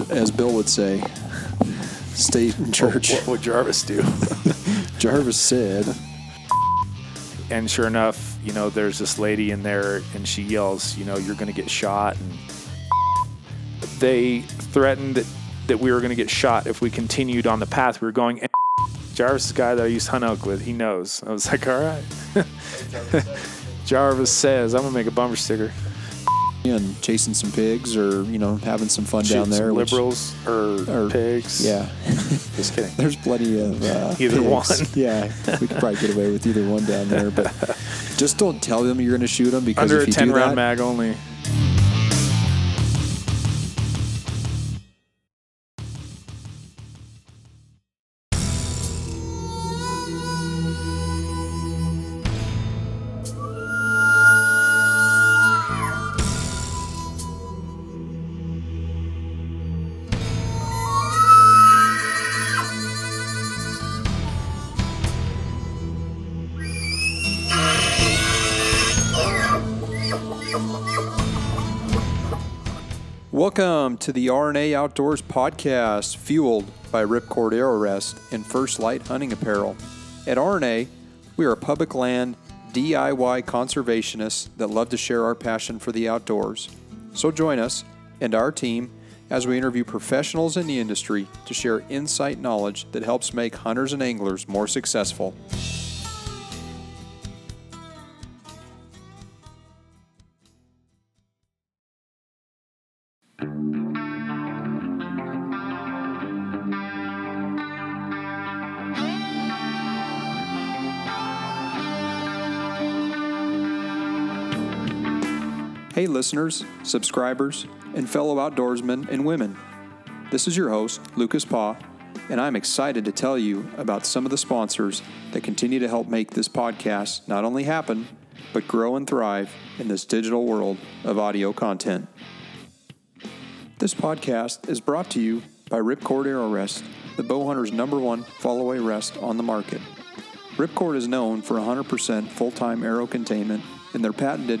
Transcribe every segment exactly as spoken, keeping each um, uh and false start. as as Bill would say, state and church. What, what would Jarvis do? Jarvis said. And sure enough, you know, there's this lady in there, and she yells, you know, you're going to get shot. And they threatened that, that we were going to get shot if we continued on the path we were going. And Jarvis, the guy that I used to hunt elk with, he knows. I was like, all right. Jarvis says, I'm going to make a bumper sticker. And chasing some pigs, or, you know, having some fun Shooting down there. Some liberals which, or, or pigs. Yeah. Just kidding. There's plenty of uh, either pigs. One. Yeah. We could probably get away with either one down there, but just don't tell them you're going to shoot them, because under if a you ten do round that, mag only. Welcome to the R N A Outdoors podcast, fueled by Ripcord Arrow Rest and First Light Hunting Apparel. At R N A, we are public land D I Y conservationists that love to share our passion for the outdoors. So join us and our team as we interview professionals in the industry to share insight knowledge that helps make hunters and anglers more successful. Hey listeners, subscribers, and fellow outdoorsmen and women. This is your host, Lucas Paugh, and I'm excited to tell you about some of the sponsors that continue to help make this podcast not only happen, but grow and thrive in this digital world of audio content. This podcast is brought to you by Ripcord Arrow Rest, the bow hunter's number one fall-away rest on the market. Ripcord is known for one hundred percent full-time arrow containment and their patented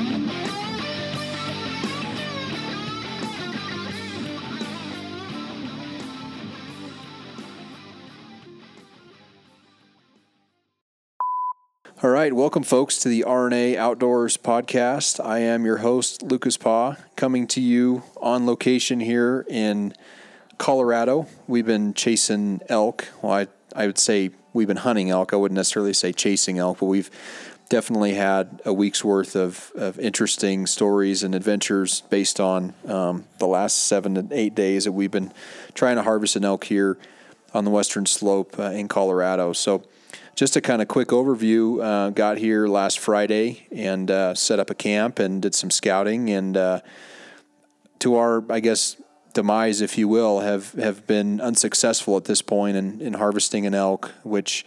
All right, welcome folks to the R N A Outdoors podcast. I am your host, Lucas Paugh, coming to you on location here in Colorado. We've been chasing elk. Well, I, I would say we've been hunting elk. I wouldn't necessarily say chasing elk, but we've definitely had a week's worth of, of interesting stories and adventures based on um, the last seven to eight days that we've been trying to harvest an elk here on the western slope uh, in Colorado. So just a kind of quick overview, uh, got here last Friday and uh, set up a camp and did some scouting, and uh, to our, I guess, demise, if you will, have, have been unsuccessful at this point in, in harvesting an elk, which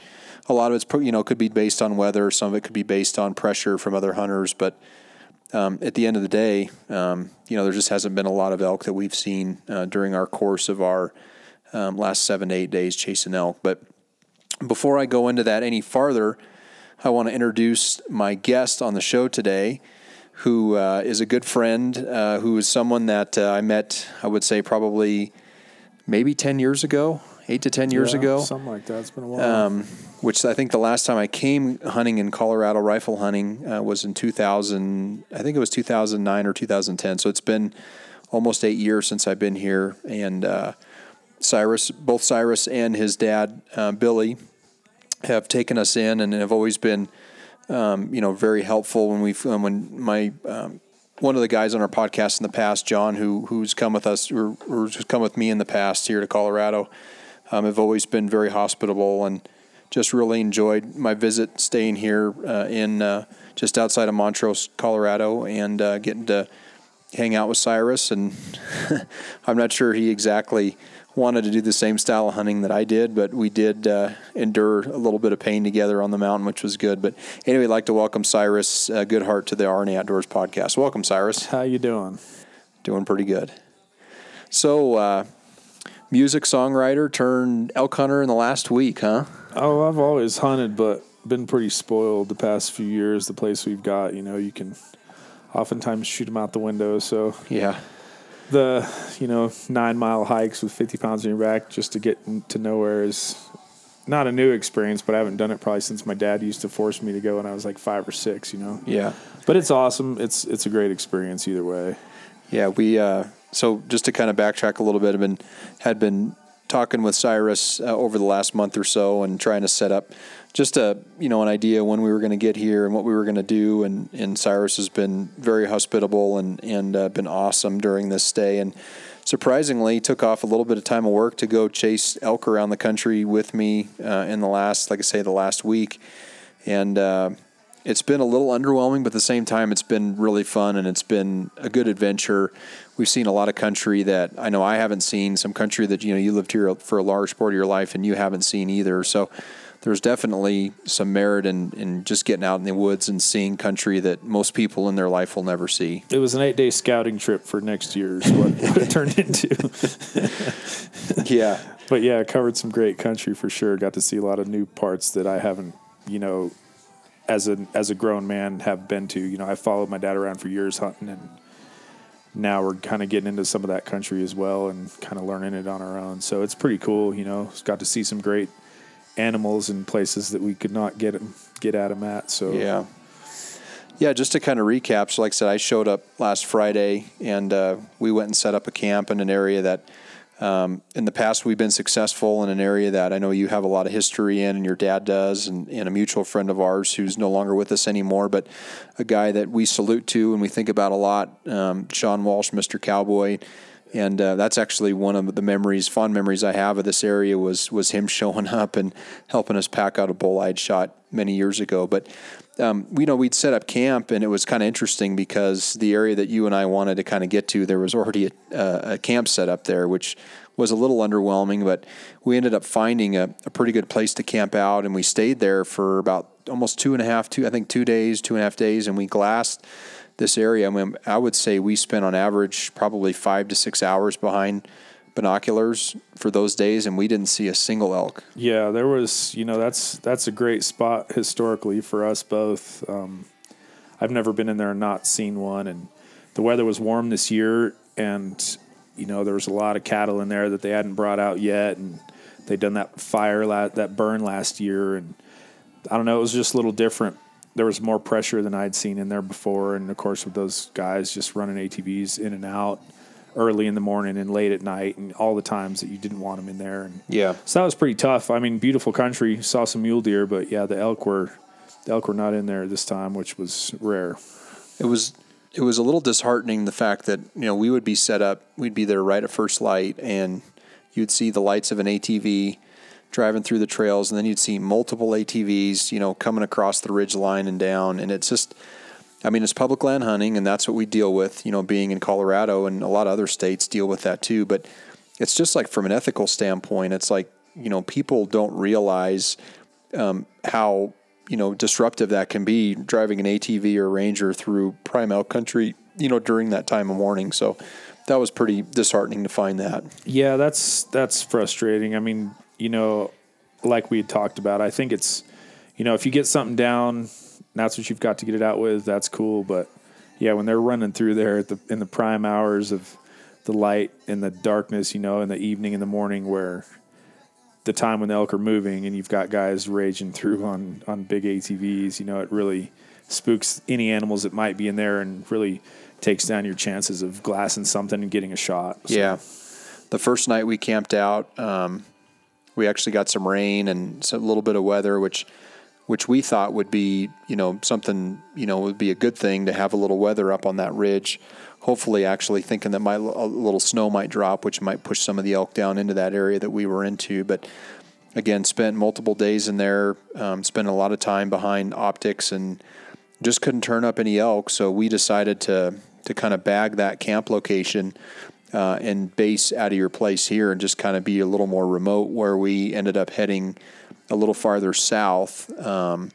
a lot of it's, you know, could be based on weather. Some of it could be based on pressure from other hunters. But um, at the end of the day, um, you know, there just hasn't been a lot of elk that we've seen uh, during our course of our um, last seven to eight days chasing elk. But before I go into that any farther, I want to introduce my guest on the show today, who uh, is a good friend, uh, who is someone that uh, I met, I would say, probably maybe ten years ago, eight to ten years yeah, ago. Something like that. It's been a while. Um, which I think the last time I came hunting in Colorado, rifle hunting, uh, was in two thousand. I think it was two thousand nine or two thousand ten. So it's been almost eight years since I've been here. And uh, Cyrus, both Cyrus and his dad, uh, Billy, have taken us in and have always been, um, you know, very helpful when we've, um, when my, um, one of the guys on our podcast in the past, John, who, who's come with us or, or who's come with me in the past here to Colorado, um, have always been very hospitable and just really enjoyed my visit staying here, uh, in, uh, just outside of Montrose, Colorado, and, uh, getting to hang out with Cyrus. And I'm not sure he exactly wanted to do the same style of hunting that I did, but we did uh, endure a little bit of pain together on the mountain, which was good. But anyway, I'd like to welcome Cyrus uh, Goodhart to the R N A Outdoors podcast. Welcome, Cyrus. How you doing? Doing pretty good. So, uh, music songwriter turned elk hunter in the last week, huh? Oh, I've always hunted, but been pretty spoiled the past few years. The place we've got, you know, you can oftentimes shoot them out the window. So yeah. The, you know, nine mile hikes with fifty pounds on your back just to get to nowhere is not a new experience, but I haven't done it probably since my dad used to force me to go when I was like five or six, you know? Yeah. But it's awesome. It's, it's a great experience either way. Yeah. We, uh, so just to kind of backtrack a little bit, I've been, had been talking with Cyrus uh, over the last month or so and trying to set up just a, you know, an idea when we were going to get here and what we were going to do. And, and Cyrus has been very hospitable and, and uh, been awesome during this stay. And surprisingly took off a little bit of time of work to go chase elk around the country with me uh, in the last, like I say, the last week. And uh, it's been a little underwhelming, but at the same time, it's been really fun and it's been a good adventure. We've seen a lot of country that I know I haven't seen, some country that, you know, you lived here for a large part of your life and you haven't seen either. So there's definitely some merit in, in just getting out in the woods and seeing country that most people in their life will never see. It was an eight-day scouting trip for next year is what, what it turned into. Yeah. But, yeah, I covered some great country for sure. Got to see a lot of new parts that I haven't, you know, as a, as a grown man have been to. You know, I followed my dad around for years hunting, and now we're kind of getting into some of that country as well and kind of learning it on our own. So it's pretty cool, you know. Got to see some great animals in places that we could not get them, get at them at. So yeah, yeah. Just to kind of recap, so like I said, I showed up last Friday, and uh, we went and set up a camp in an area that, um, in the past, we've been successful in an area that I know you have a lot of history in, and your dad does, and, and a mutual friend of ours who's no longer with us anymore, but a guy that we salute to and we think about a lot, um, Sean Walsh, Mister Cowboy. And uh, that's actually one of the memories, fond memories I have of this area was was him showing up and helping us pack out a bull I'd shot many years ago. But, um, you know, we'd set up camp, and it was kind of interesting because the area that you and I wanted to kind of get to, there was already a, uh, a camp set up there, which was a little underwhelming. But we ended up finding a, a pretty good place to camp out, and we stayed there for about almost two and a half, two I think two days, two and a half days, and we glassed this area. I mean, I would say we spent on average probably five to six hours behind binoculars for those days, and we didn't see a single elk. Yeah, there was, you know, that's that's a great spot historically for us both. Um, I've never been in there and not seen one, and the weather was warm this year, and, you know, there was a lot of cattle in there that they hadn't brought out yet, and they'd done that fire, la- that burn last year, and I don't know, it was just a little different. There was more pressure than I'd seen in there before. And, of course, with those guys just running A T Vs in and out early in the morning and late at night and all the times that you didn't want them in there. And yeah. So that was pretty tough. I mean, beautiful country. Saw some mule deer, but, yeah, the elk were the elk were not in there this time, which was rare. It was it was a little disheartening, the fact that, you know, we would be set up. We'd be there right at first light, and you'd see the lights of an A T V driving through the trails, and then you'd see multiple A T Vs, you know, coming across the ridge line and down. And it's just, I mean, it's public land hunting, and that's what we deal with, you know, being in Colorado, and a lot of other states deal with that too. But it's just like from an ethical standpoint, it's like, you know, people don't realize um, how, you know, disruptive that can be, driving an A T V or Ranger through prime elk country, you know, during that time of morning. So that was pretty disheartening to find that. Yeah, that's that's frustrating. I mean, you know, like we had talked about, I think it's, you know, if you get something down, that's what you've got to get it out with. That's cool. But yeah, when they're running through there at the, in the prime hours of the light and the darkness, you know, in the evening and the morning, where the time when the elk are moving and you've got guys raging through on, on big A T Vs, you know, it really spooks any animals that might be in there and really takes down your chances of glassing something and getting a shot. So. Yeah. The first night we camped out, um, we actually got some rain and a little bit of weather, which which we thought would be, you know, something, you know, would be a good thing to have a little weather up on that ridge. Hopefully, actually thinking that my a little snow might drop, which might push some of the elk down into that area that we were into. But again, spent multiple days in there, um, spent a lot of time behind optics, and just couldn't turn up any elk. So we decided to to kind of bag that camp location uh, and base out of your place here, and just kind of be a little more remote. Where we ended up heading a little farther south um,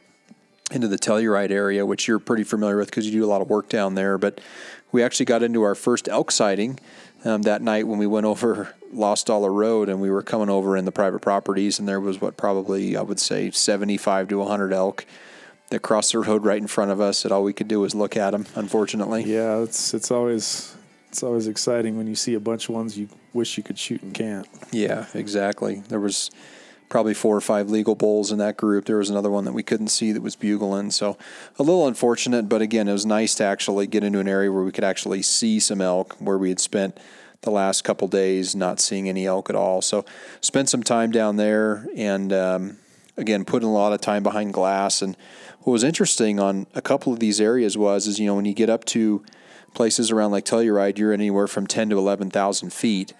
into the Telluride area, which you're pretty familiar with because you do a lot of work down there, but. We actually got into our first elk sighting um, that night when we went over Lost Dollar Road, and we were coming over in the private properties, and there was what probably I would say seventy-five to one hundred elk that crossed the road right in front of us. That all we could do was look at them. Unfortunately, yeah, it's it's always it's always exciting when you see a bunch of ones you wish you could shoot and can't. Yeah, exactly. There was probably four or five legal bulls in that group. There was another one that we couldn't see that was bugling. So a little unfortunate, but again, it was nice to actually get into an area where we could actually see some elk where we had spent the last couple days not seeing any elk at all. So spent some time down there and, um, again, putting a lot of time behind glass. And what was interesting on a couple of these areas was, is, you know, when you get up to places around like Telluride, you're anywhere from ten to eleven thousand feet.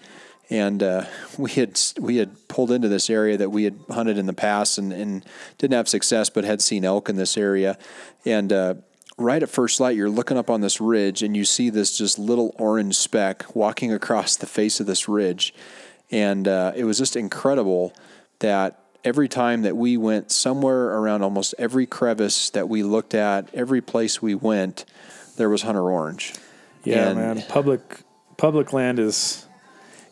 And uh, we had we had pulled into this area that we had hunted in the past and, and didn't have success, but had seen elk in this area. And uh, right at first light, you're looking up on this ridge, and you see this just little orange speck walking across the face of this ridge. And uh, it was just incredible that every time that we went somewhere around almost every crevice that we looked at, every place we went, there was hunter orange. Yeah, and, man. Public public land is...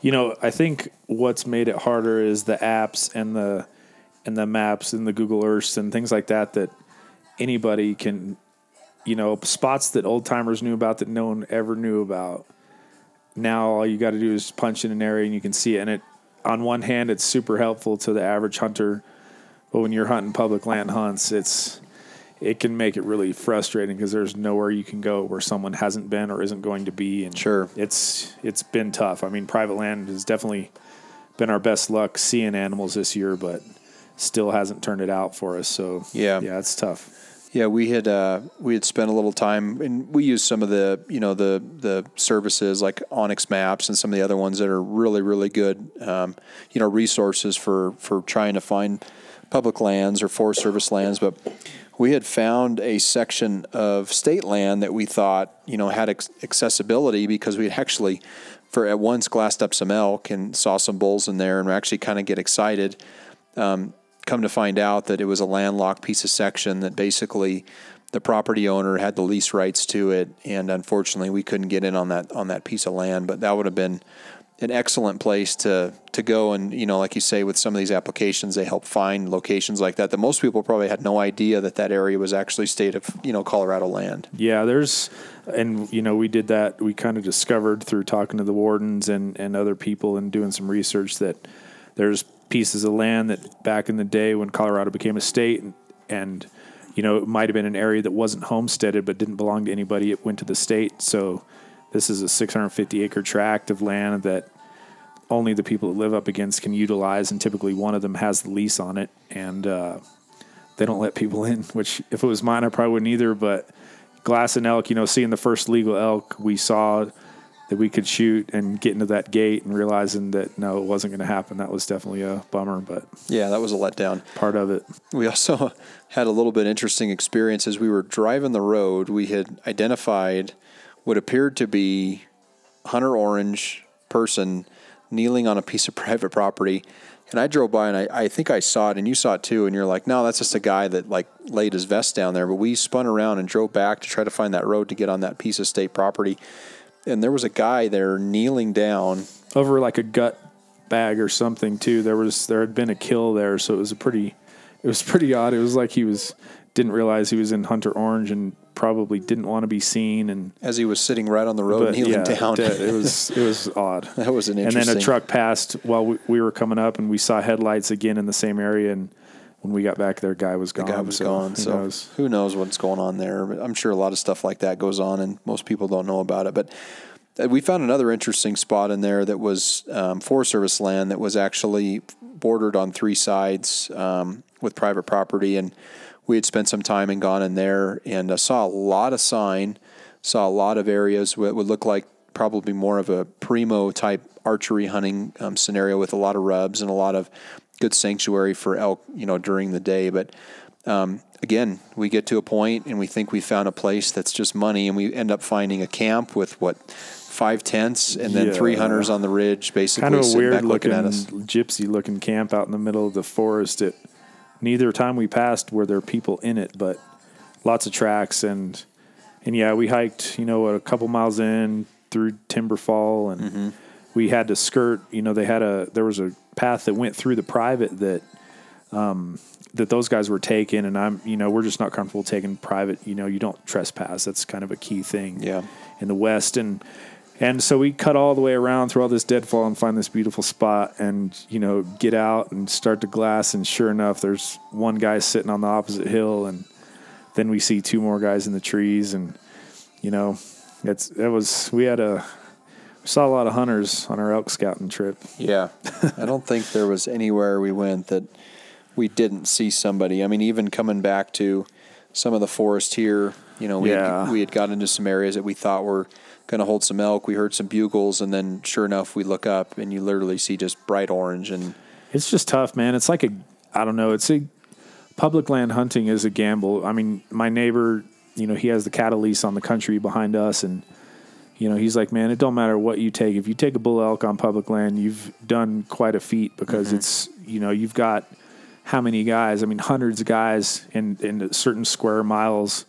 You know, I think what's made it harder is the apps and the and the maps and the Google Earths and things like that that anybody can, you know, spots that old-timers knew about that no one ever knew about. Now all you got to do is punch in an area and you can see it. And it, on one hand, it's super helpful to the average hunter, but when you're hunting public land hunts, it's it can make it really frustrating because there's nowhere you can go where someone hasn't been or isn't going to be. And sure, it's it's been tough. I mean, private land has definitely been our best luck seeing animals this year, but still hasn't turned it out for us. So yeah, yeah, it's tough. Yeah, we had uh, we had spent a little time, and we used some of the you know the the services like Onyx Maps and some of the other ones that are really really good um, you know resources for for trying to find public lands or Forest Service lands, but. We had found a section of state land that we thought, you know, had ex- accessibility because we had actually, for at once, glassed up some elk and saw some bulls in there and were actually kind of get excited. Um, come to find out that it was a landlocked piece of section that basically the property owner had the lease rights to it, and unfortunately we couldn't get in on that on that piece of land. But that would have been an excellent place to to go, and you know, like you say, with some of these applications, they help find locations like that that most people probably had no idea that that area was actually state of you know Colorado land. Yeah, there's, and you know, we did that. We kind of discovered through talking to the wardens and and other people and doing some research that there's pieces of land that back in the day when Colorado became a state, and, and you know, it might have been an area that wasn't homesteaded but didn't belong to anybody. It went to the state, so. This is a six hundred fifty acre tract of land that only the people that live up against can utilize, and typically one of them has the lease on it, and uh, they don't let people in, which if it was mine, I probably wouldn't either, but glass and elk, you know, seeing the first legal elk we saw that we could shoot and get into that gate and realizing that, no, it wasn't going to happen. That was definitely a bummer, but... Yeah, that was a letdown. Part of it. We also had a little bit interesting experience as we were driving the road. We had identified... what appeared to be hunter orange person kneeling on a piece of private property. And I drove by and I, I think I saw it and you saw it too. And you're like, no, that's just a guy that like laid his vest down there. But we spun around and drove back to try to find that road to get on that piece of state property. And there was a guy there kneeling down over like a gut bag or something too. There was, there had been a kill there. So it was a pretty It was pretty odd. It was like he was didn't realize he was in Hunter Orange and probably didn't want to be seen. And as he was sitting right on the road, and he yeah, down. It, it was it was odd. That was an interesting. And then a truck passed while we, we were coming up, and we saw headlights again in the same area. And when we got back there, guy was gone. The guy was so gone. Who so knows? Who knows what's going on there? I'm sure a lot of stuff like that goes on, and most people don't know about it. But we found another interesting spot in there that was um, Forest Service land that was actually bordered on three sides um, with private property. And we had spent some time and gone in there and uh, saw a lot of sign, saw a lot of areas that would look like probably more of a primo type archery hunting um, scenario with a lot of rubs and a lot of good sanctuary for elk, you know, during the day. But um, again, we get to a point and we think we found a place that's just money, and we end up finding a camp with what, five tents and then yeah. three hunters on the ridge, basically kind of a weird back looking, looking at us. Gypsy looking camp out in the middle of the forest. At neither time we passed were there people in it, but lots of tracks and and yeah, we hiked, you know, a couple miles in through Timberfall, and mm-hmm. we had to skirt, you know, they had a there was a path that went through the private that um that those guys were taking, and I'm you know, we're just not comfortable taking private, you know, you don't trespass. That's kind of a key thing yeah. in the West. And And so we cut all the way around through all this deadfall and find this beautiful spot and, you know, get out and start to glass. And sure enough, there's one guy sitting on the opposite hill. And then we see two more guys in the trees. And, you know, it's, it was, we had a, we saw a lot of hunters on our elk scouting trip. Yeah. I don't think there was anywhere we went that we didn't see somebody. I mean, even coming back to some of the forest here, you know, we, yeah. had, we had got into some areas that we thought were going to hold some elk. We heard some bugles, and then sure enough, we look up and you literally see just bright orange. And it's just tough, man. It's like a, I don't know. It's a public land hunting is a gamble. I mean, my neighbor, you know, he has the cattle lease on the country behind us, and you know, he's like, man, it don't matter what you take. If you take a bull elk on public land, you've done quite a feat because mm-hmm. it's, you know, you've got how many guys? I mean, hundreds of guys in in certain square miles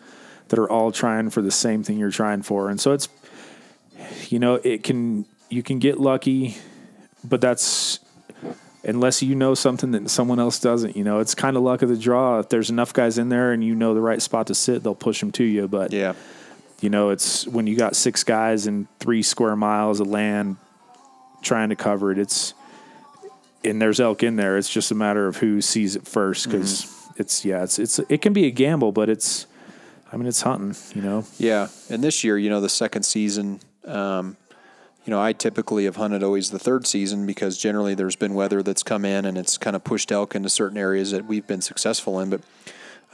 that are all trying for the same thing you're trying for, and so it's. You know, it can, you can get lucky, but that's, unless you know something that someone else doesn't, you know, it's kind of luck of the draw. If there's enough guys in there and you know the right spot to sit, they'll push them to you. But, yeah, you know, it's when you got six guys and three square miles of land trying to cover it, it's, and there's elk in there. It's just a matter of who sees it first because mm-hmm. it's, yeah, it's, it's, it can be a gamble, but it's, I mean, it's hunting, you know? Yeah. And this year, you know, the second season, Um, you know, I typically have hunted always the third season because generally there's been weather that's come in and it's kind of pushed elk into certain areas that we've been successful in. But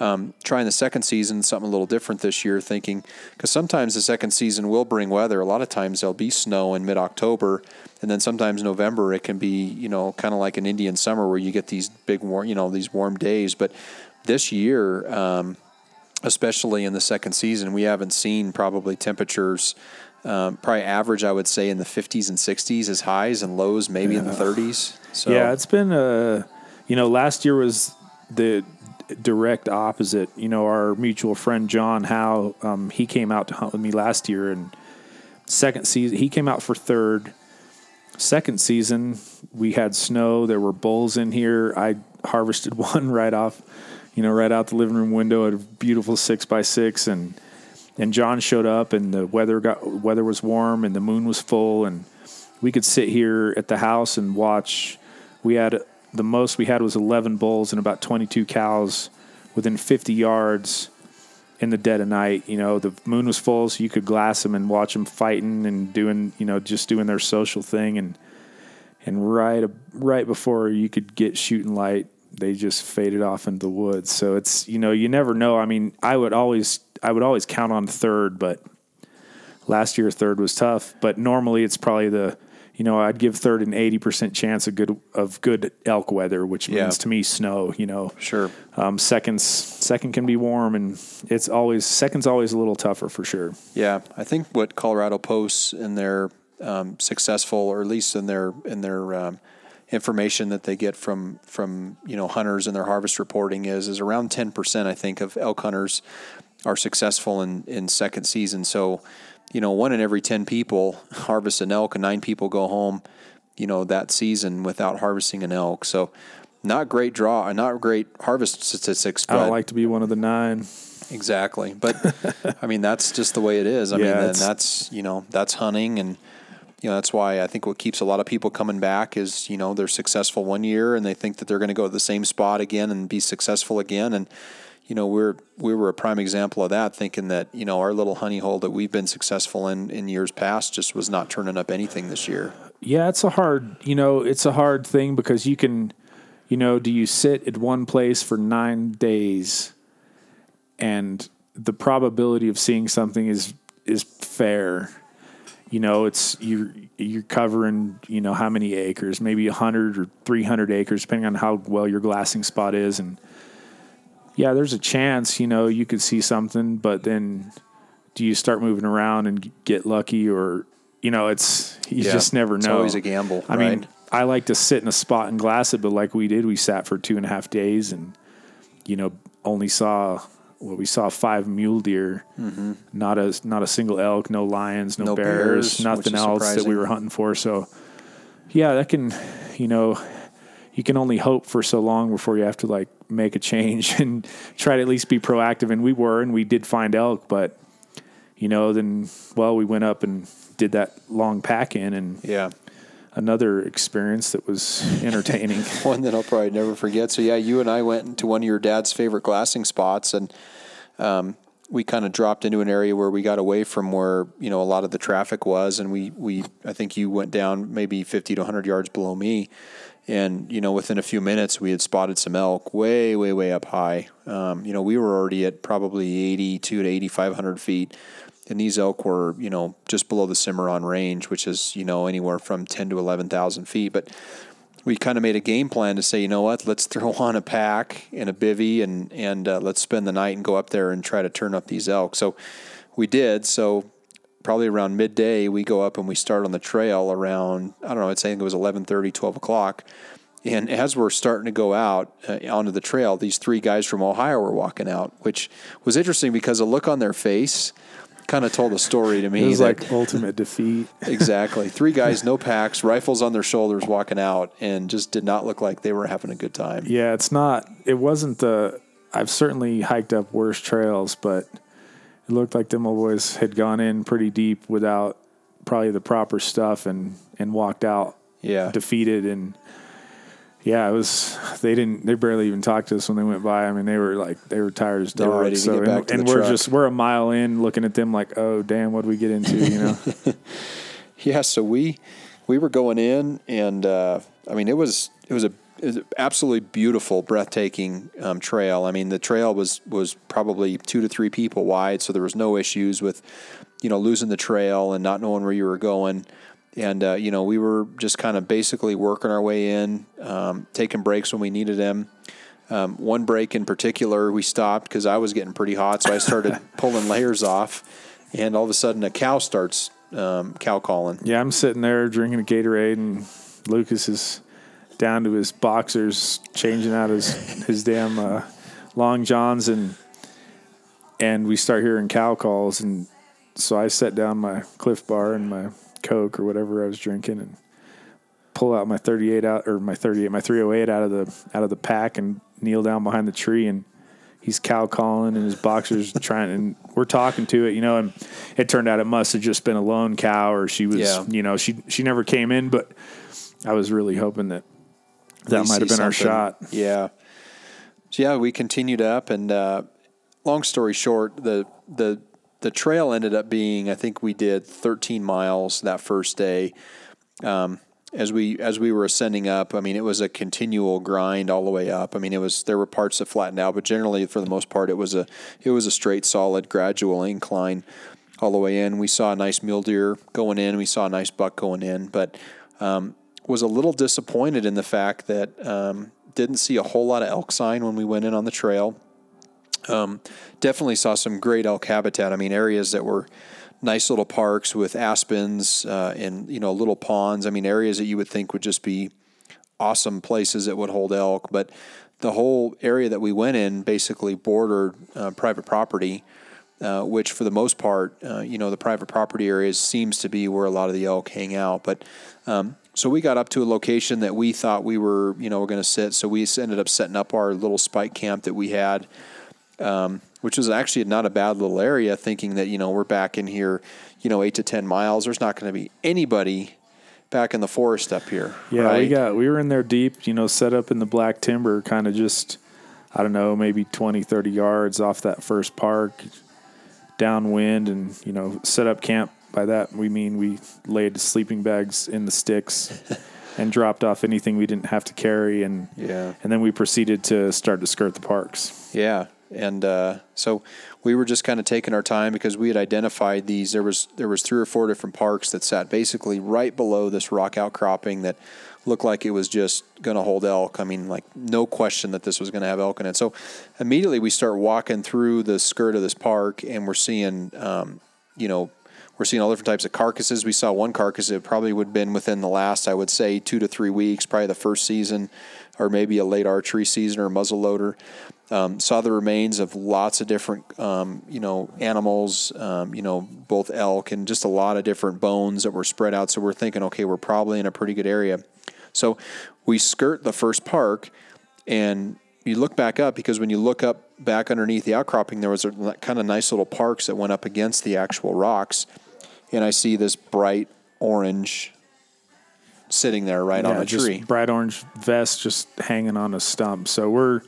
um, trying the second season, something a little different this year, thinking because sometimes the second season will bring weather. A lot of times there'll be snow in mid-October, and then sometimes November it can be, you know, kind of like an Indian summer where you get these big warm, you know, these warm days. But this year, um, especially in the second season, we haven't seen probably temperatures. Um, probably average, I would say, in the fifties and sixties as highs and lows, maybe yeah. in the thirties. So yeah, it's been, uh, you know, last year was the direct opposite. You know, our mutual friend, John Howe, um, he came out to hunt with me last year. And second season, he came out for third. Second season, we had snow. There were bulls in here. I harvested one right off, you know, right out the living room window at a beautiful six by six. And And John showed up, and the weather got weather was warm, and the moon was full, and we could sit here at the house and watch. We had the most we had was eleven bulls and about twenty-two cows within fifty yards in the dead of night. You know, the moon was full, so you could glass them and watch them fighting and doing, you know, just doing their social thing. And and right right before you could get shooting light, they just faded off into the woods. So it's, you know, you never know. I mean, I would always. I would always count on third, but last year third was tough. But normally it's probably the, you know, I'd give third an eighty percent chance of good of good elk weather, which yeah. means to me snow, you know. Sure. Um, seconds, second can be warm, and it's always, second's always a little tougher for sure. Yeah, I think what Colorado posts in their um, successful, or at least in their in their um, information that they get from from you know hunters and their harvest reporting is is around ten percent. I think of elk hunters are successful in, in second season. So, you know, one in every ten people harvest an elk, and nine people go home, you know, that season without harvesting an elk. So not great draw and not great harvest statistics. But I'd like to be one of the nine. Exactly. But I mean, that's just the way it is. I yeah, mean, and that's, you know, that's hunting. And, you know, that's why I think what keeps a lot of people coming back is, you know, they're successful one year and they think that they're going to go to the same spot again and be successful again. And, you know, we're, we were a prime example of that, thinking that, you know, our little honey hole that we've been successful in, in years past just was not turning up anything this year. Yeah. It's a hard, you know, it's a hard thing because you can, you know, do you sit at one place for nine days and the probability of seeing something is, is fair. You know, it's, you're, you're covering, you know, how many acres, maybe a hundred or three hundred acres, depending on how well your glassing spot is. And yeah, there's a chance, you know, you could see something, but then do you start moving around and get lucky or, you know, it's, you yeah, just never know. It's always a gamble. I right? mean, I like to sit in a spot and glass it, but like we did, we sat for two and a half days and, you know, only saw, well, we saw five mule deer, mm-hmm. not a, not a single elk, no lions, no, no bears, bears, nothing else surprising. That we were hunting for. So yeah, that can, you know, you can only hope for so long before you have to like make a change and try to at least be proactive. And we were, and we did find elk, but you know, then, well, we went up and did that long pack in and yeah, another experience that was entertaining. One that I'll probably never forget. So yeah, you and I went to one of your dad's favorite glassing spots and, um, we kind of dropped into an area where we got away from where, you know, a lot of the traffic was. And we, we, I think you went down maybe fifty to a hundred yards below me. And, you know, within a few minutes, we had spotted some elk way, way, way up high. Um, you know, we were already at probably eighty-two to eighty-five hundred feet. And these elk were, you know, just below the Cimarron range, which is, you know, anywhere from ten to eleven thousand feet. But we kind of made a game plan to say, you know what, let's throw on a pack and a bivvy and, and uh, let's spend the night and go up there and try to turn up these elk. So we did. So probably around midday, we go up and we start on the trail around, I don't know, I'd say it was eleven thirty, twelve o'clock. And as we're starting to go out uh, onto the trail, these three guys from Ohio were walking out, which was interesting because the look on their face kind of told a story to me. It was that, like ultimate defeat. Exactly. Three guys, no packs, rifles on their shoulders walking out and just did not look like they were having a good time. Yeah, it's not, it wasn't the, I've certainly hiked up worse trails, but it looked like them old boys had gone in pretty deep without probably the proper stuff and, and walked out yeah. defeated. And yeah, it was, they didn't, they barely even talked to us when they went by. I mean, they were like, they were tired as dogs. They were ready to so, get back and, to the and we're truck. just, we're a mile in looking at them like, oh, damn, what'd we get into, you know? Yeah. So we, we were going in and, uh, I mean, it was, it was a, it was an absolutely beautiful, breathtaking um, trail. I mean, the trail was, was probably two to three people wide. So there was no issues with, you know, losing the trail and not knowing where you were going. And, uh, you know, we were just kind of basically working our way in, um, taking breaks when we needed them. Um, one break in particular, we stopped because I was getting pretty hot. So I started pulling layers off and all of a sudden a cow starts um, cow calling. Yeah, I'm sitting there drinking a Gatorade and Lucas is down to his boxers, changing out his, his damn uh, long johns. And, and we start hearing cow calls. And so I set down my Cliff Bar and my Coke or whatever I was drinking and pull out my thirty-eight out or my thirty-eight, my three oh eight out of the, out of the pack and kneel down behind the tree. And he's cow calling and his boxers trying, and we're talking to it, you know, and it turned out it must've just been a lone cow or she was, yeah. you know, she, she never came in, but I was really hoping that that might've been something. Our shot. Yeah. So yeah, we continued up and, uh, long story short, the, the, The trail ended up being, I think we did thirteen miles that first day. Um, as we as we were ascending up, I mean, it was a continual grind all the way up. I mean, it was there were parts that flattened out, but generally, for the most part, it was a it was a straight, solid, gradual incline all the way in. We saw a nice mule deer going in. We saw a nice buck going in, but um, was a little disappointed in the fact that um, didn't see a whole lot of elk sign when we went in on the trail. Um, definitely saw some great elk habitat. I mean, areas that were nice little parks with aspens, uh, and, you know, little ponds. I mean, areas that you would think would just be awesome places that would hold elk. But the whole area that we went in basically bordered, uh, private property, uh, which for the most part, uh, you know, the private property areas seems to be where a lot of the elk hang out. But, um, So we got up to a location that we thought we were, you know, were going to sit. So we ended up setting up our little spike camp that we had, um, which was actually not a bad little area, thinking that, you know, we're back in here, you know, eight to ten miles. There's not going to be anybody back in the forest up here. Yeah, right? we got we were in there deep, you know, set up in the black timber, kind of just, I don't know, maybe twenty, thirty yards off that first park, downwind, and, you know, set up camp. By that, we mean we laid sleeping bags in the sticks and dropped off anything we didn't have to carry. And yeah. and then we proceeded to start to skirt the parks. Yeah. And uh, so we were just kind of taking our time because we had identified these. There was there was three or four different parks that sat basically right below this rock outcropping that looked like it was just going to hold elk. I mean, like, no question that this was going to have elk in it. So immediately we start walking through the skirt of this park, and we're seeing, um, you know, we're seeing all different types of carcasses. We saw one carcass that probably would have been within the last, I would say, two to three weeks, probably the first season, or maybe a late archery season or muzzleloader. Um, saw the remains of lots of different, um, you know, animals, um, you know, both elk and just a lot of different bones that were spread out. So we're thinking, okay, we're probably in a pretty good area. So we skirt the first park, and you look back up, because when you look up back underneath the outcropping, there was a kind of nice little parks that went up against the actual rocks. And I see this bright orange sitting there right yeah, on a tree. Bright orange vest just hanging on a stump. So we're,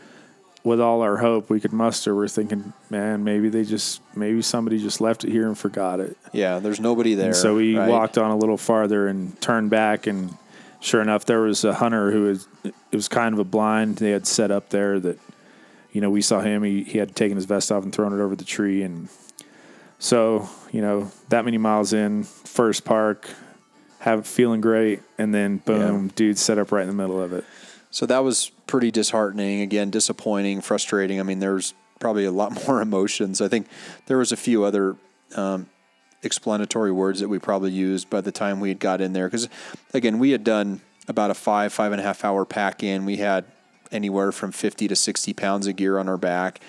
with all our hope we could muster, we're thinking, man, maybe they just, maybe somebody just left it here and forgot it. Yeah, there's nobody there. And so we right? walked on a little farther and turned back, and sure enough, there was a hunter who was, it was kind of a blind they had set up there that, you know, we saw him. He, he had taken his vest off and thrown it over the tree, and... So, you know, that many miles in, first park, have feeling great, and then boom, yeah. dude set up right in the middle of it. So that was pretty disheartening, again, disappointing, frustrating. I mean, there's probably a lot more emotions. I think there was a few other um, explanatory words that we probably used by the time we had got in there, because, again, we had done about a five, five and a half hour pack in. We had anywhere from fifty to sixty pounds of gear on our back.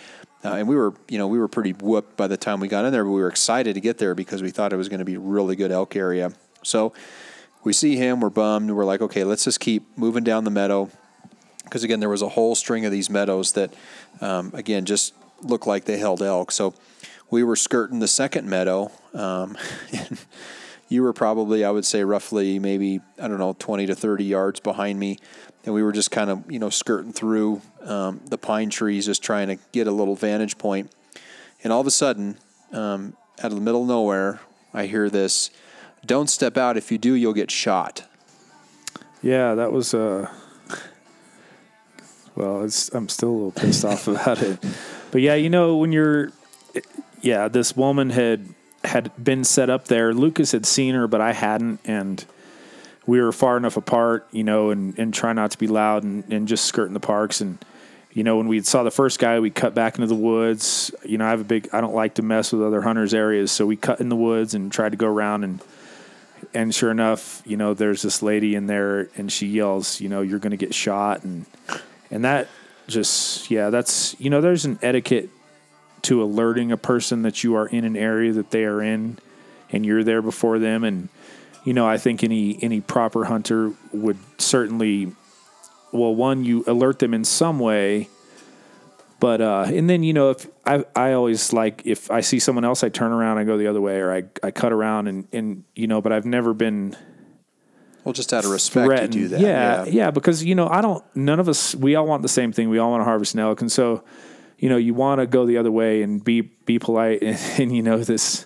Uh, and we were, you know, we were pretty whooped by the time we got in there, but we were excited to get there because we thought it was going to be a really good elk area. So we see him, we're bummed. We're like, okay, let's just keep moving down the meadow. Because, again, there was a whole string of these meadows that, um, again, just looked like they held elk. So we were skirting the second meadow. Um, and you were probably, I would say, roughly maybe, I don't know, twenty to thirty yards behind me. And we were just kind of, you know, skirting through um, the pine trees, just trying to get a little vantage point. And all of a sudden, um, out of the middle of nowhere, I hear this, "Don't step out. If you do, you'll get shot." Yeah, that was, uh, well, it's, I'm still a little pissed off about it. But, yeah, you know, when you're, yeah, this woman had, had been set up there. Lucas had seen her, but I hadn't, and we were far enough apart, you know, and, and try not to be loud and, and just skirting the parks. And, you know, when we saw the first guy, we cut back into the woods. You know, I have a big, I don't like to mess with other hunters' areas. So we cut in the woods and tried to go around. And, and sure enough, you know, there's this lady in there, and she yells, you know, "You're going to get shot." And, and that just, yeah, that's, you know, there's an etiquette to alerting a person that you are in an area that they are in and you're there before them. And, you know, I think any any proper hunter would certainly, well, one, you alert them in some way, but uh, and then, you know, if I I always like, if I see someone else, I turn around, I go the other way, or I, I cut around and, and you know, but I've never been well, just out of respect threatened. You do that, yeah, yeah, yeah, because you know I don't, none of us, we all want the same thing, we all want to harvest an elk, and so you know you want to go the other way and be be polite, and, and you know this,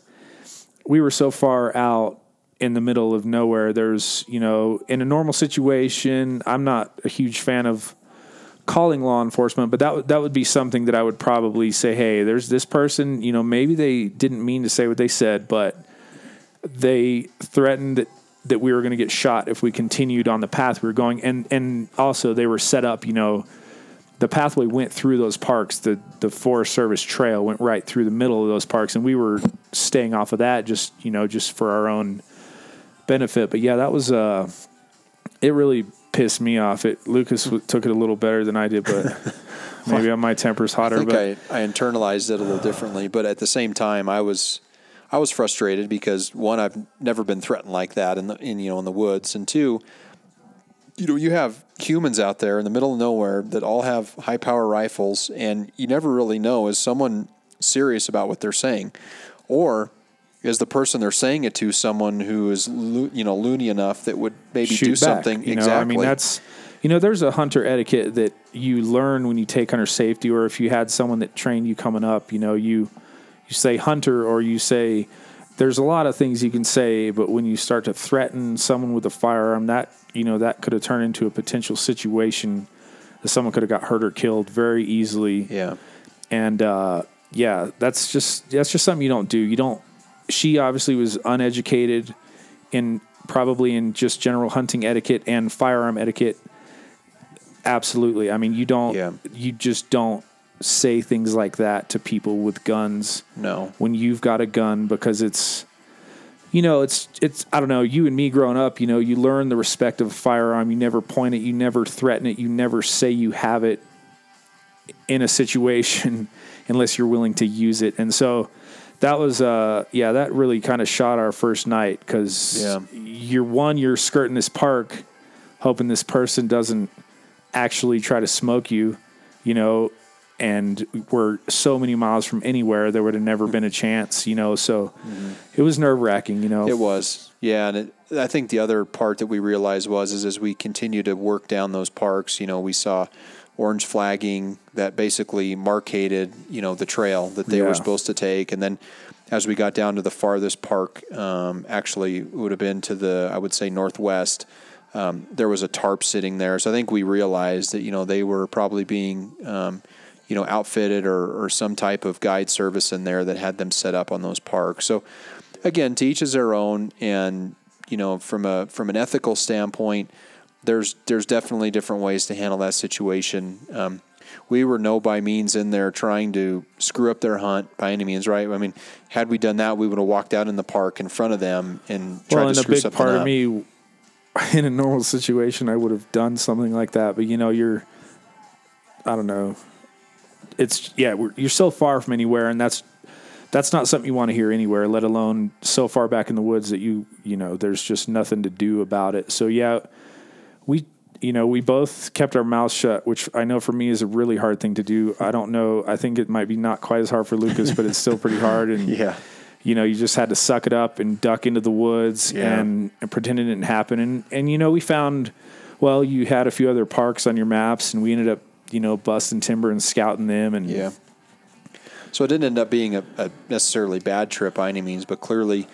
we were so far out in the middle of nowhere. There's, you know, in a normal situation, I'm not a huge fan of calling law enforcement, but that w- that would be something that I would probably say, hey, there's this person, you know, maybe they didn't mean to say what they said, but they threatened that, that we were going to get shot if we continued on the path we were going. And, and also they were set up, you know, the pathway went through those parks. The, the Forest Service trail went right through the middle of those parks. And we were staying off of that just, you know, just for our own benefit. But yeah, that was uh it really pissed me off. It Lucas w- took it a little better than I did, but maybe my temper's hotter. I think but I, I internalized it a little uh, differently, but at the same time, I was I was frustrated because, one, I've never been threatened like that in the in you know in the woods, and two, you know, you have humans out there in the middle of nowhere that all have high power rifles, and you never really know, is someone serious about what they're saying, or is the person they're saying it to someone who is, you know, loony enough that would maybe shoot do back, something. You know, exactly. I mean, that's, you know, there's a hunter etiquette that you learn when you take hunter safety, or if you had someone that trained you coming up, you know, you, you say hunter, or you say, there's a lot of things you can say, but when you start to threaten someone with a firearm, that, you know, that could have turned into a potential situation that someone could have got hurt or killed very easily. Yeah. And, uh, yeah, that's just, that's just something you don't do. You don't, she obviously was uneducated in probably in just general hunting etiquette and firearm etiquette. Absolutely. I mean, you don't, yeah. you just don't say things like that to people with guns. No. When you've got a gun, because it's, you know, it's, it's, I don't know, you and me growing up, you know, you learn the respect of a firearm. You never point it. You never threaten it. You never say you have it in a situation unless you're willing to use it. And so that was, uh, yeah, that really kind of shot our first night, because yeah. you're one, you're skirting this park, hoping this person doesn't actually try to smoke you, you know, and we're so many miles from anywhere, there would have never been a chance, you know, so mm-hmm. it was nerve wracking, you know. It was. Yeah. And it, I think the other part that we realized was, is as we continue to work down those parks, you know, we saw orange flagging that basically marcated, you know, the trail that they yeah. were supposed to take. And then as we got down to the farthest park, um, actually it would have been to the, I would say, northwest, um, there was a tarp sitting there. So I think we realized that, you know, they were probably being, um, you know, outfitted or, or some type of guide service in there that had them set up on those parks. So again, to each is their own. And, you know, from a, from an ethical standpoint, There's there's definitely different ways to handle that situation. Um, we were no by means in there trying to screw up their hunt by any means, right? I mean, had we done that, we would have walked out in the park in front of them and well, tried and to screw something up. Well, and a big part of me, in a normal situation, I would have done something like that. But, you know, you're, I don't know. It's, yeah, we're, you're so far from anywhere, and that's that's not something you want to hear anywhere, let alone so far back in the woods that you, you know, there's just nothing to do about it. So, yeah. We, you know, we both kept our mouths shut, which I know for me is a really hard thing to do. I don't know. I think it might be not quite as hard for Lucas, but it's still pretty hard. And, yeah. you know, you just had to suck it up and duck into the woods yeah. and, and pretend it didn't happen. And, and, you know, we found, well, you had a few other parks on your maps, and we ended up, you know, busting timber and scouting them. And yeah. So it didn't end up being a, a necessarily bad trip by any means, but clearly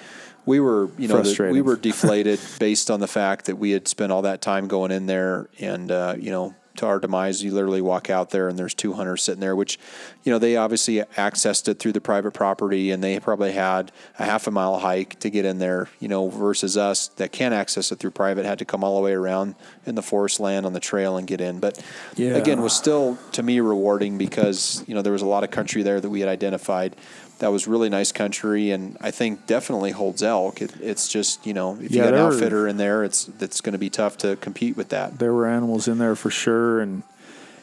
we were, you know, the, we were deflated based on the fact that we had spent all that time going in there, and uh, you know, to our demise, you literally walk out there and there's two hunters sitting there, which, you know, they obviously accessed it through the private property, and they probably had a half a mile hike to get in there, you know, versus us that can't access it through private, had to come all the way around in the forest land on the trail and get in. But yeah. again, was still to me rewarding, because, you know, there was a lot of country there that we had identified. That was really nice country, and I think definitely holds elk. It, it's just, you know, if yeah, you got an outfitter were, in there, it's that's going to be tough to compete with that. There were animals in there for sure, and,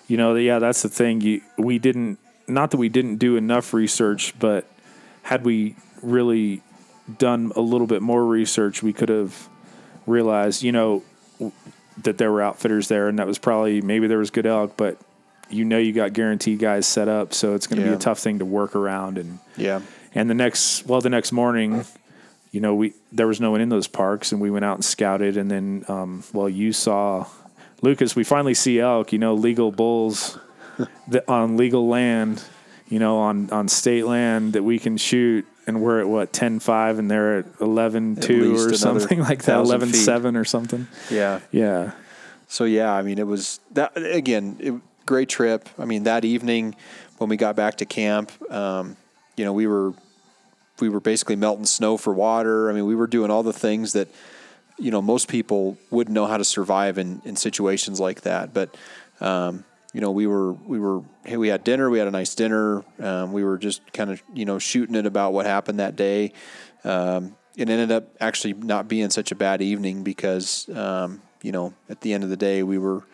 you know, yeah, that's the thing. You, we didn't, not that we didn't do enough research, but had we really done a little bit more research, we could have realized, you know, that there were outfitters there, and that was probably, maybe there was good elk, but you know, you got guaranteed guys set up, so it's going to yeah. be a tough thing to work around. And yeah, and the next, well, the next morning, you know, we there was no one in those parks, and we went out and scouted, and then, um, well, you saw Lucas. We finally see elk, you know, legal bulls that on legal land, you know, on, on state land that we can shoot, and we're at what ten five, and they're at eleven two or something like that, eleven seven or something. Yeah, yeah. So yeah, I mean, it was that again. It, Great trip. I mean, that evening when we got back to camp, um, you know, we were we were basically melting snow for water. I mean, we were doing all the things that, you know, most people wouldn't know how to survive in, in situations like that. But um, you know, we were we were hey, we had dinner. We had a nice dinner. Um, we were just kind of, you know, shooting it about what happened that day. Um, it ended up actually not being such a bad evening, because um, you know, at the end of the day, we were.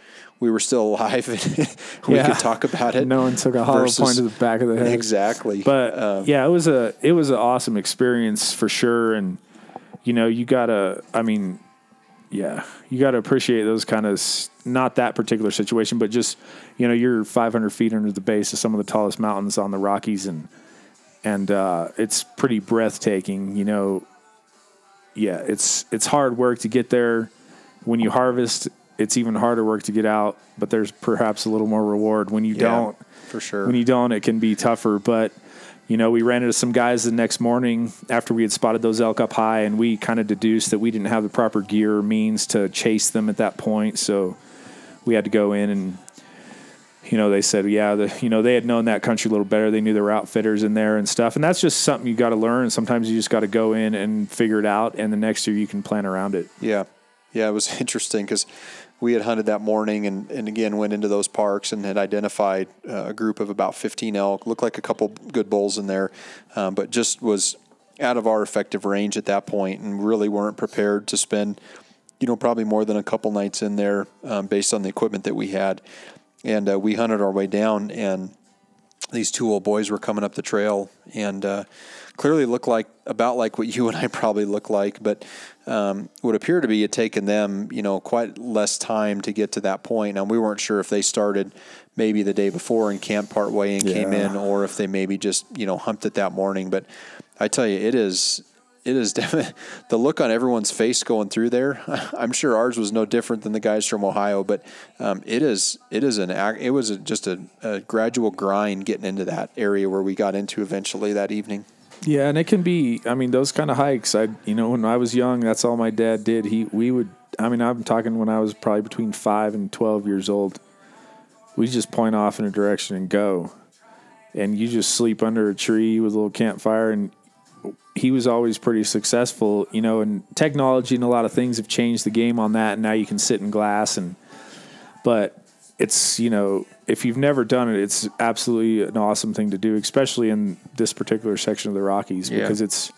We were still alive, and we yeah. could talk about it. No one took a hollow versus, point to the back of the head. Exactly. But um, yeah, it was a it was an awesome experience for sure. And you know, you gotta. I mean, yeah, you got to appreciate those kind of, not that particular situation, but just, you know, you're five hundred feet under the base of some of the tallest mountains on the Rockies, and and uh, it's pretty breathtaking, you know. Yeah, it's it's hard work to get there. When you harvest, it's even harder work to get out, but there's perhaps a little more reward. When you yeah, don't, for sure. When you don't, it can be tougher. But, you know, we ran into some guys the next morning after we had spotted those elk up high, and we kind of deduced that we didn't have the proper gear or means to chase them at that point. So we had to go in and, you know, they said, yeah, the, you know, they had known that country a little better. They knew there were outfitters in there and stuff. And that's just something you got to learn. Sometimes you just got to go in and figure it out, and the next year you can plan around it. Yeah. Yeah, it was interesting because we had hunted that morning and, and, again, went into those parks and had identified uh, a group of about fifteen elk. Looked like a couple good bulls in there, um, but just was out of our effective range at that point, and really weren't prepared to spend, you know, probably more than a couple nights in there um, based on the equipment that we had. And uh, we hunted our way down, and these two old boys were coming up the trail, and uh, clearly looked like about like what you and I probably look like, but um, would appear to be had taken them, you know, quite less time to get to that point. Now, we weren't sure if they started maybe the day before and camped part way and yeah. came in, or if they maybe just, you know, humped it that morning. But I tell you, it is, it is definitely the look on everyone's face going through there. I'm sure ours was no different than the guys from Ohio, but um, it is, it is an, it was a, just a, a gradual grind getting into that area where we got into eventually that evening. Yeah, and it can be, I mean, those kind of hikes, I, you know, when I was young, that's all my dad did. He, we would, I mean, I'm talking when I was probably between five and twelve years old, we just point off in a direction and go. And you just sleep under a tree with a little campfire, and he was always pretty successful, you know, and technology and a lot of things have changed the game on that. And now you can sit in glass, and, but it's, you know, if you've never done it, it's absolutely an awesome thing to do, especially in this particular section of the Rockies, because yeah. it's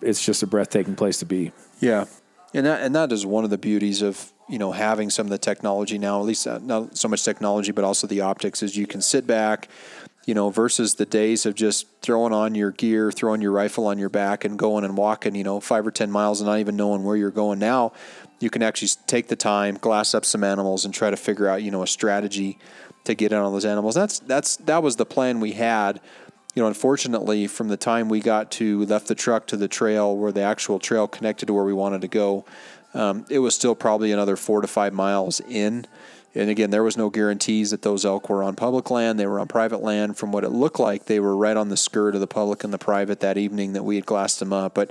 it's just a breathtaking place to be. Yeah, and that, and that is one of the beauties of, you know, having some of the technology now, at least not so much technology, but also the optics, is you can sit back, you know, versus the days of just throwing on your gear, throwing your rifle on your back and going and walking, you know, five or ten miles and not even knowing where you're going. Now you can actually take the time, glass up some animals, and try to figure out, you know, a strategy to get in on those animals. That's, that's, that was the plan we had. You know, unfortunately, from the time we got to, we left the truck to the trail where the actual trail connected to where we wanted to go, um, it was still probably another four to five miles in. And again, there was no guarantees that those elk were on public land. They were on private land. From what it looked like, they were right on the skirt of the public and the private that evening that we had glassed them up. But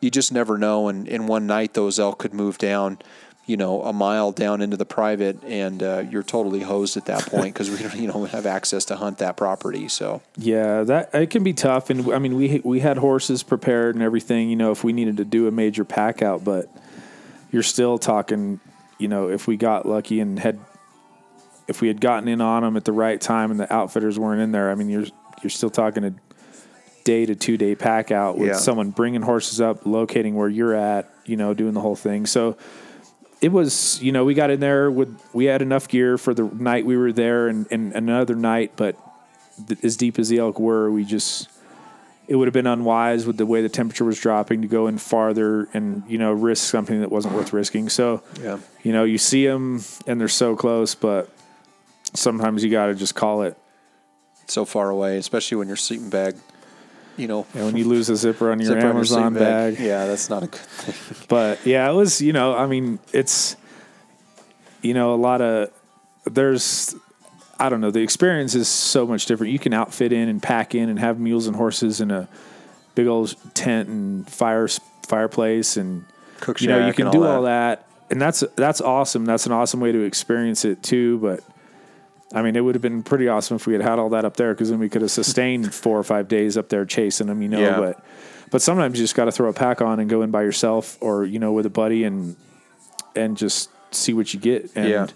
you just never know. And in one night, those elk could move down, you know, a mile down into the private, and uh, you're totally hosed at that point, because we don't, you know, have access to hunt that property. So yeah, that it can be tough. And I mean, we we had horses prepared and everything, you know, if we needed to do a major pack out. But you're still talking, you know, if we got lucky and had. If we had gotten in on them at the right time and the outfitters weren't in there, I mean, you're you're still talking a day to two day pack out with yeah. someone bringing horses up, locating where you're at, you know, doing the whole thing. So it was, you know, we got in there with, we had enough gear for the night we were there, and, and another night, but th- as deep as the elk were, we just, it would have been unwise with the way the temperature was dropping to go in farther and, you know, risk something that wasn't worth risking. So, yeah. you know, you see them and they're so close, but sometimes you got to just call it. It's so far away, especially when you're sleeping bag, you know, and when you lose a zipper on your zipper Amazon on your bag. bag. Yeah, that's not a good thing. But yeah, it was, you know, I mean, it's, you know, a lot of, there's, I don't know, the experience is so much different. You can outfit in and pack in and have mules and horses in a big old tent and fire, fireplace and cook, you know, you can all do that. all that. And that's, that's awesome. That's an awesome way to experience it too. But I mean, it would have been pretty awesome if we had had all that up there, because then we could have sustained four or five days up there chasing them, you know. Yeah. But but sometimes you just got to throw a pack on and go in by yourself, or, you know, with a buddy, and and just see what you get. And yeah.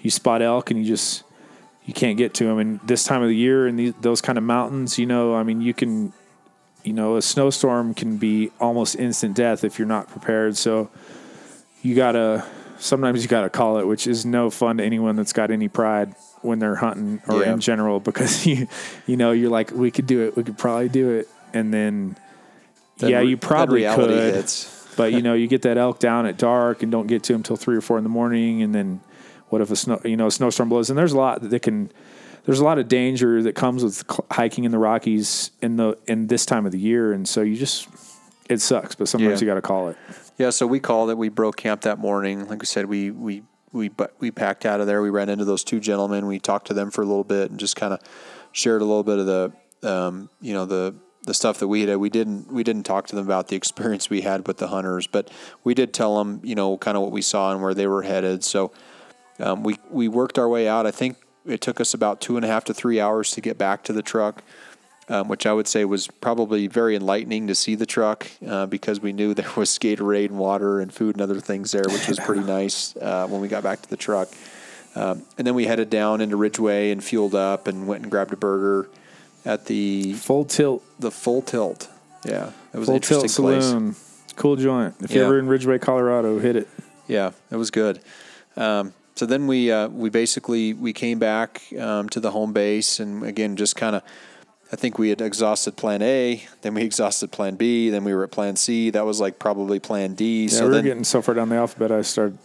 you spot elk and you just you can't get to them. And this time of the year in these, those kind of mountains, you know, I mean, you can, you know, a snowstorm can be almost instant death if you're not prepared. So you gotta sometimes you gotta call it, which is no fun to anyone that's got any pride when they're hunting, or yeah. in general, because you, you know, you're like, we could do it. We could probably do it. And then, then yeah, re- you probably could. Hits. But, you know, you get that elk down at dark and don't get to them till three or four in the morning. And then what if a snow, you know, a snowstorm blows? And there's a lot that can, there's a lot of danger that comes with hiking in the Rockies in the, in this time of the year. And so you just, it sucks, but sometimes yeah. you got to call it. Yeah. So we called it, we broke camp that morning. Like we said, we, we, we, we packed out of there. We ran into those two gentlemen. We talked to them for a little bit and just kind of shared a little bit of the, um, you know, the, the stuff that we had. We didn't, we didn't talk to them about the experience we had with the hunters, but we did tell them, you know, kind of what we saw and where they were headed. So, um, we, we worked our way out. I think it took us about two and a half to three hours to get back to the truck, um, which I would say was probably very enlightening to see the truck, uh, because we knew there was Gatorade and water and food and other things there, which was pretty nice, uh, when we got back to the truck. Um, and then we headed down into Ridgeway and fueled up and went and grabbed a burger at the Full Tilt, the Full Tilt. Yeah. It was Full an interesting Tilt place. Saloon. Cool joint. If yeah. you're ever in Ridgeway, Colorado, hit it. Yeah, it was good. Um, so then we, uh, we basically, we came back, um, to the home base, and again, just kind of, I think we had exhausted plan A, then we exhausted plan B, then we were at plan C. That was like probably plan D. Yeah, so we were then, getting so far down the alphabet, I started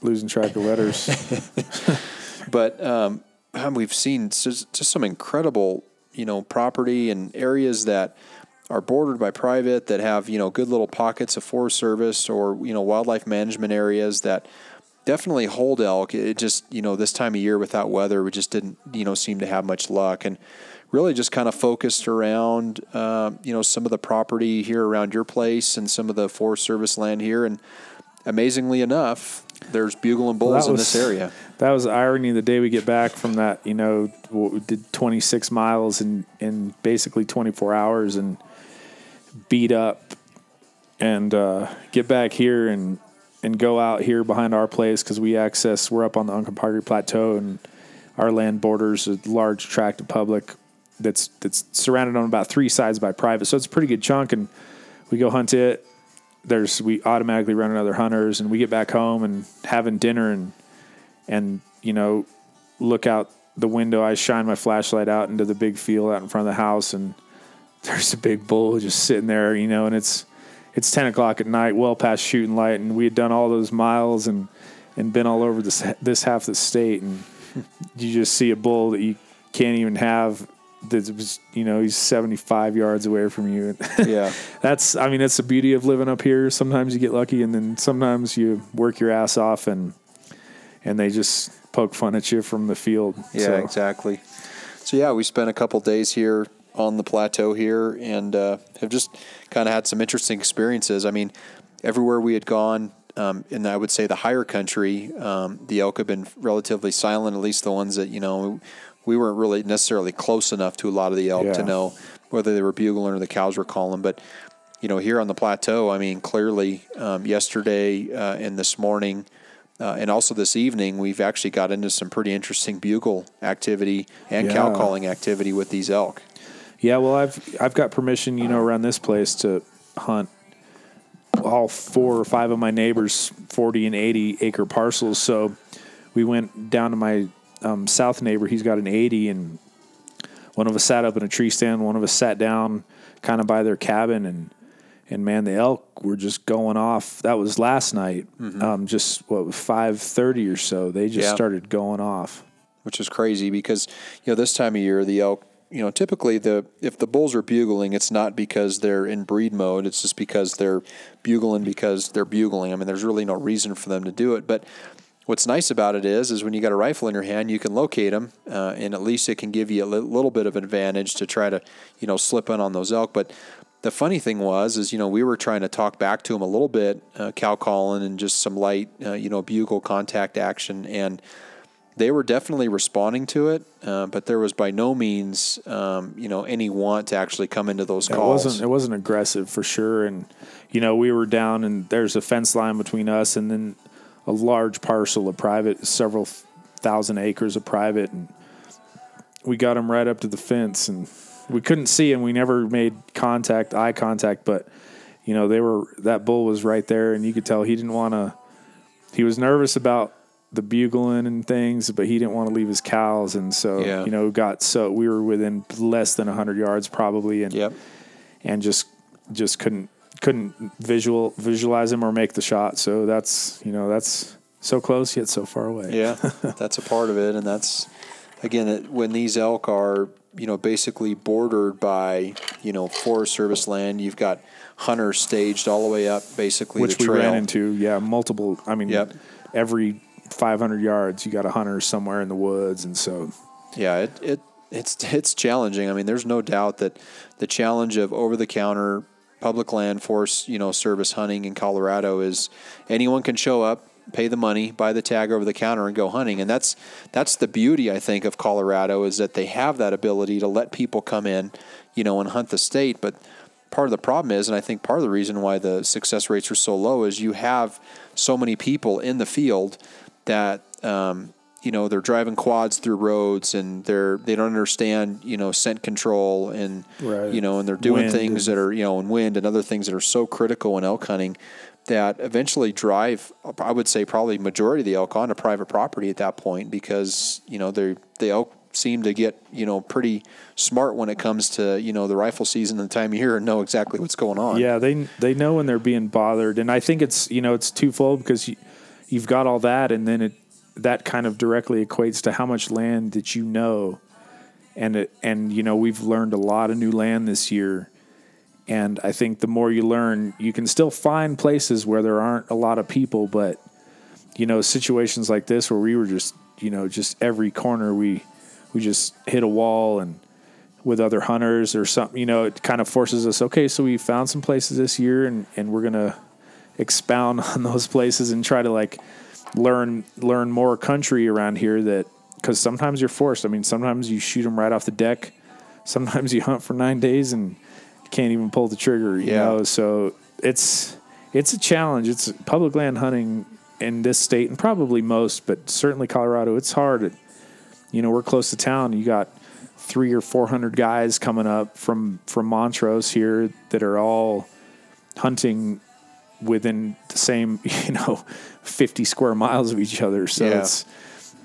losing track of letters. But, um, we've seen just, just some incredible, you know, property and areas that are bordered by private that have, you know, good little pockets of Forest Service or, you know, wildlife management areas that definitely hold elk. It just, you know, this time of year without weather, we just didn't, you know, seem to have much luck, and really just kind of focused around, uh, you know, some of the property here around your place and some of the Forest Service land here. And amazingly enough, there's bugle and bulls well, in was, this area. That was the irony. The day we get back from that, you know, we did twenty-six miles in, in basically twenty-four hours and beat up, and uh, get back here and, and go out here behind our place because we access, we're up on the Uncompahgre Plateau, and our land borders a large tract of public that's that's surrounded on about three sides by private. So it's a pretty good chunk, and we go hunt it. There's, we automatically run into other hunters, and we get back home and having dinner and, and, you know, look out the window. I shine my flashlight out into the big field out in front of the house, and there's a big bull just sitting there, you know, and it's, it's ten o'clock at night, well past shooting light. And we had done all those miles and, and been all over this, this half of the state. And you just see a bull that you can't even have. That was, you know, he's seventy-five yards away from you. Yeah. That's, I mean, that's the beauty of living up here. Sometimes you get lucky, and then sometimes you work your ass off, and, and they just poke fun at you from the field. Yeah, so. Exactly. So yeah, we spent a couple days here on the plateau here, and, uh, have just kind of had some interesting experiences. I mean, everywhere we had gone, Um, and I would say the higher country, um, the elk have been relatively silent, at least the ones that, you know, we weren't really necessarily close enough to a lot of the elk yeah. to know whether they were bugling or the cows were calling. But, you know, here on the plateau, I mean, clearly um, yesterday uh, and this morning uh, and also this evening, we've actually got into some pretty interesting bugle activity and yeah. cow calling activity with these elk. Yeah, well, I've I've got permission, you know, around this place to hunt all four or five of my neighbors' forty and eighty acre parcels. So we went down to my um, south neighbor. He's got an eighty, and one of us sat up in a tree stand. One of us sat down kind of by their cabin, and, and man, the elk were just going off. That was last night. Mm-hmm. Um, just what, five thirty or so. They just yeah. started going off, which is crazy because, you know, this time of year, the elk, you know, typically the if the bulls are bugling, it's not because they're in breed mode. It's just because they're bugling because they're bugling. I mean, there's really no reason for them to do it. But what's nice about it is, is when you got a rifle in your hand, you can locate them, uh, and at least it can give you a li- little bit of advantage to try to, you know, slip in on those elk. But the funny thing was, is, you know, we were trying to talk back to them a little bit, uh, cow calling and just some light, uh, you know, bugle contact action, and they were definitely responding to it, uh, but there was by no means, um, you know, any want to actually come into those calls. It wasn't, it wasn't aggressive for sure. And, you know, we were down, and there's a fence line between us and then a large parcel of private, several thousand acres of private. And we got them right up to the fence, and we couldn't see him. We never made contact, eye contact, but, you know, they were, that bull was right there, and you could tell he didn't want to, he was nervous about the bugling and things, but he didn't want to leave his cows. And so, yeah. you know, got, so we were within less than a hundred yards probably. And, yep. and just, just couldn't couldn't visual visualize him or make the shot. So that's, you know, that's so close yet so far away. Yeah, that's a part of it. And that's, again, it, when these elk are, you know, basically bordered by, you know, Forest Service land, you've got hunters staged all the way up, basically, which the trail. Which we ran into, yeah, multiple, I mean, yep. every five hundred yards, you got a hunter somewhere in the woods. And so, yeah, it, it it's it's challenging. I mean, there's no doubt that the challenge of over-the-counter public land forest, you know, service hunting in Colorado is anyone can show up, pay the money, buy the tag over the counter, and go hunting. And that's that's the beauty, I think, of Colorado, is that they have that ability to let people come in, you know, and hunt the state. But part of the problem is, and I think part of the reason why the success rates are so low, is you have so many people in the field that, um, you know, they're driving quads through roads, and they're, they don't understand, you know, scent control, and, right. you know, and they're doing wind things and- that are, you know, and wind and other things that are so critical in elk hunting, that eventually drive, I would say, probably majority of the elk onto private property at that point, because, you know, they the elk seem to get, you know, pretty smart when it comes to, you know, the rifle season and the time of year, and know exactly what's going on. Yeah, they they know when they're being bothered. And I think it's, you know, it's twofold, because you, you've got all that, and then it that kind of directly equates to how much land that you know. And it, and, you know, we've learned a lot of new land this year. And I think the more you learn, you can still find places where there aren't a lot of people, but, you know, situations like this where we were just, you know, just every corner we we just hit a wall and with other hunters or something, you know, it kind of forces us, okay, so we found some places this year, and, and we're going to expound on those places and try to, like, learn learn more country around here, that because sometimes you're forced. I mean, sometimes you shoot them right off the deck. Sometimes you hunt for nine days and can't even pull the trigger, you yeah. know. So it's it's a challenge. It's public land hunting in this state, and probably most, but certainly Colorado, it's hard. It, you know, we're close to town. You got three or four hundred guys coming up from from Montrose here that are all hunting within the same, you know, fifty square miles of each other. So yeah. it's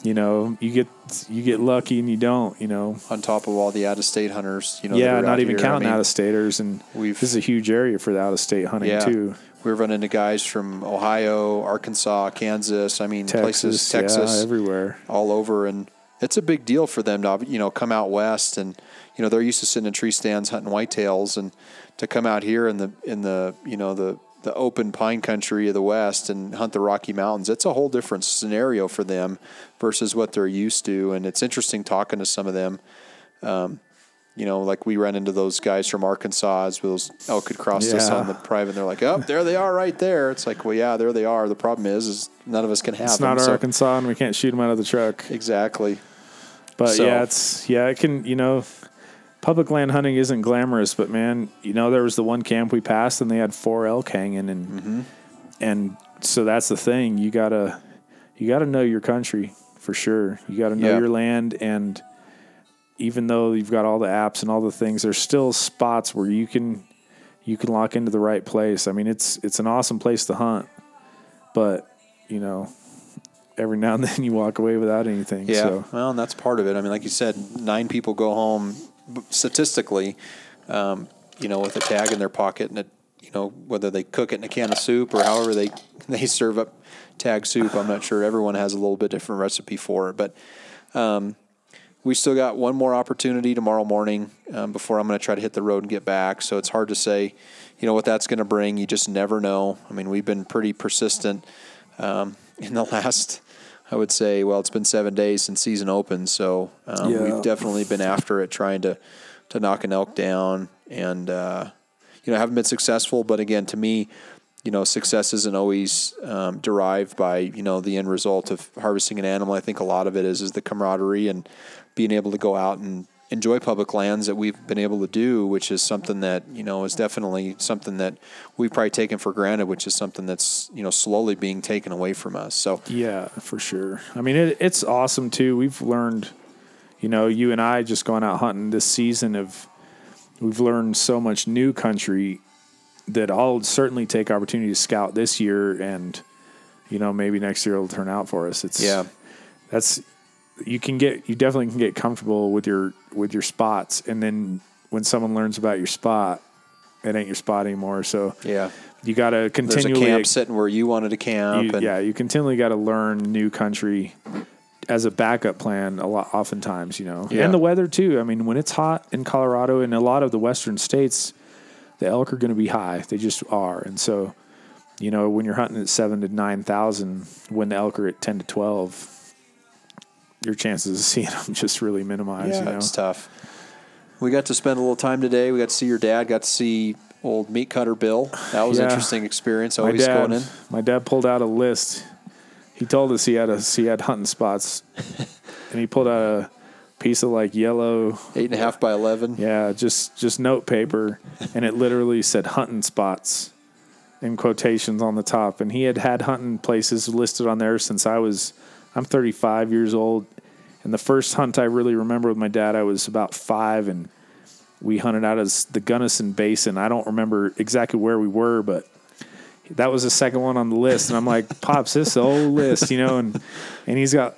you know, you get you get lucky and you don't, you know. On top of all the out-of-state hunters, you know. Yeah, not even here. counting I mean, out-of-staters. And we've, this is a huge area for the out-of-state hunting, yeah, too. We've run into guys from Ohio, Arkansas, Kansas. I mean, Texas, places, Texas. Yeah, everywhere. All over. And it's a big deal for them to, you know, come out west. And, you know, they're used to sitting in tree stands hunting whitetails. And to come out here in the, in the you know, the, the open pine country of the West and hunt the Rocky Mountains, it's a whole different scenario for them versus what they're used to. And it's interesting talking to some of them. Um, you know, like we ran into those guys from Arkansas, as those elk could cross yeah. us on the private, and they're like, oh, there they are right there. It's like, well, yeah, there they are. The problem is, is none of us can have it's them. It's not so. Arkansas, and we can't shoot them out of the truck. Exactly. But so, yeah, it's, yeah, it can, you know, public land hunting isn't glamorous, but, man, you know, there was the one camp we passed, and they had four elk hanging, and mm-hmm. and so that's the thing. You gotta you gotta know your country for sure. You gotta know yep. your land, and even though you've got all the apps and all the things, there's still spots where you can you can lock into the right place. I mean, it's it's an awesome place to hunt, but, you know, every now and then you walk away without anything. Yeah, so. Well, and that's part of it. I mean, like you said, nine people go home. Statistically, um, you know, with a tag in their pocket, and it, you know, whether they cook it in a can of soup or however they they serve up tag soup, I'm not sure. Everyone has a little bit different recipe for it, but um, we still got one more opportunity tomorrow morning um, before I'm going to try to hit the road and get back. So it's hard to say, you know, what that's going to bring. You just never know. I mean, we've been pretty persistent um, in the last. I would say, well, it's been seven days since season opened, so um, yeah. we've definitely been after it, trying to, to knock an elk down, and uh, you know, haven't been successful. But again, to me, you know, success isn't always um, derived by, you know, the end result of harvesting an animal. I think a lot of it is is the camaraderie and being able to go out and enjoy public lands that we've been able to do, which is something that, you know, is definitely something that we've probably taken for granted, which is something that's, you know, slowly being taken away from us. So yeah, for sure. I mean, it, it's awesome too. We've learned, you know, you and I just going out hunting this season of, we've learned so much new country that I'll certainly take opportunity to scout this year, and, you know, maybe next year it'll turn out for us. It's, yeah, that's, you can get, you definitely can get comfortable with your, with your spots. And then when someone learns about your spot, it ain't your spot anymore. So yeah, you got to continually There's a camp sitting where you wanted to camp. You, and yeah, you continually got to learn new country as a backup plan a lot, oftentimes, you know, yeah. and the weather too. I mean, when it's hot in Colorado and a lot of the Western states, the elk are going to be high. They just are. And so, you know, when you're hunting at seven to nine thousand, when the elk are at ten to twelve, your chances of seeing them just really minimize. Yeah, you know? It's tough. We got to spend a little time today. We got to see your dad, got to see old meat cutter Bill. That was yeah. an interesting experience. Always dad, going in. My dad pulled out a list. He told us he had a, he had hunting spots, and he pulled out a piece of like yellow eight and a half by eleven. Yeah, just just note paper, and it literally said hunting spots in quotations on the top. And he had had hunting places listed on there since I was I'm thirty-five years old, and the first hunt I really remember with my dad, I was about five, and we hunted out of the Gunnison Basin. I don't remember exactly where we were, but that was the second one on the list, and I'm like, Pops, this old list, you know, and and he's got,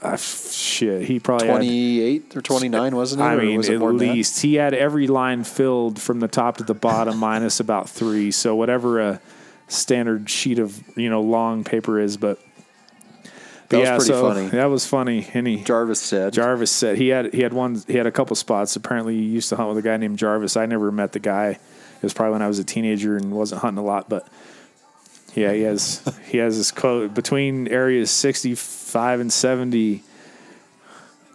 uh, shit, he probably twenty-eight or twenty-nine, wasn't it? I mean, was it at least. He had every line filled from the top to the bottom minus about three, so whatever a standard sheet of, you know, long paper is, but, but that was yeah, pretty so funny. That was funny, and he, Jarvis said. Jarvis said. He had, he had one, he had a couple spots. Apparently, he used to hunt with a guy named Jarvis. I never met the guy. It was probably when I was a teenager and wasn't hunting a lot, but... Yeah, he has he has this quote, between areas sixty-five and seventy,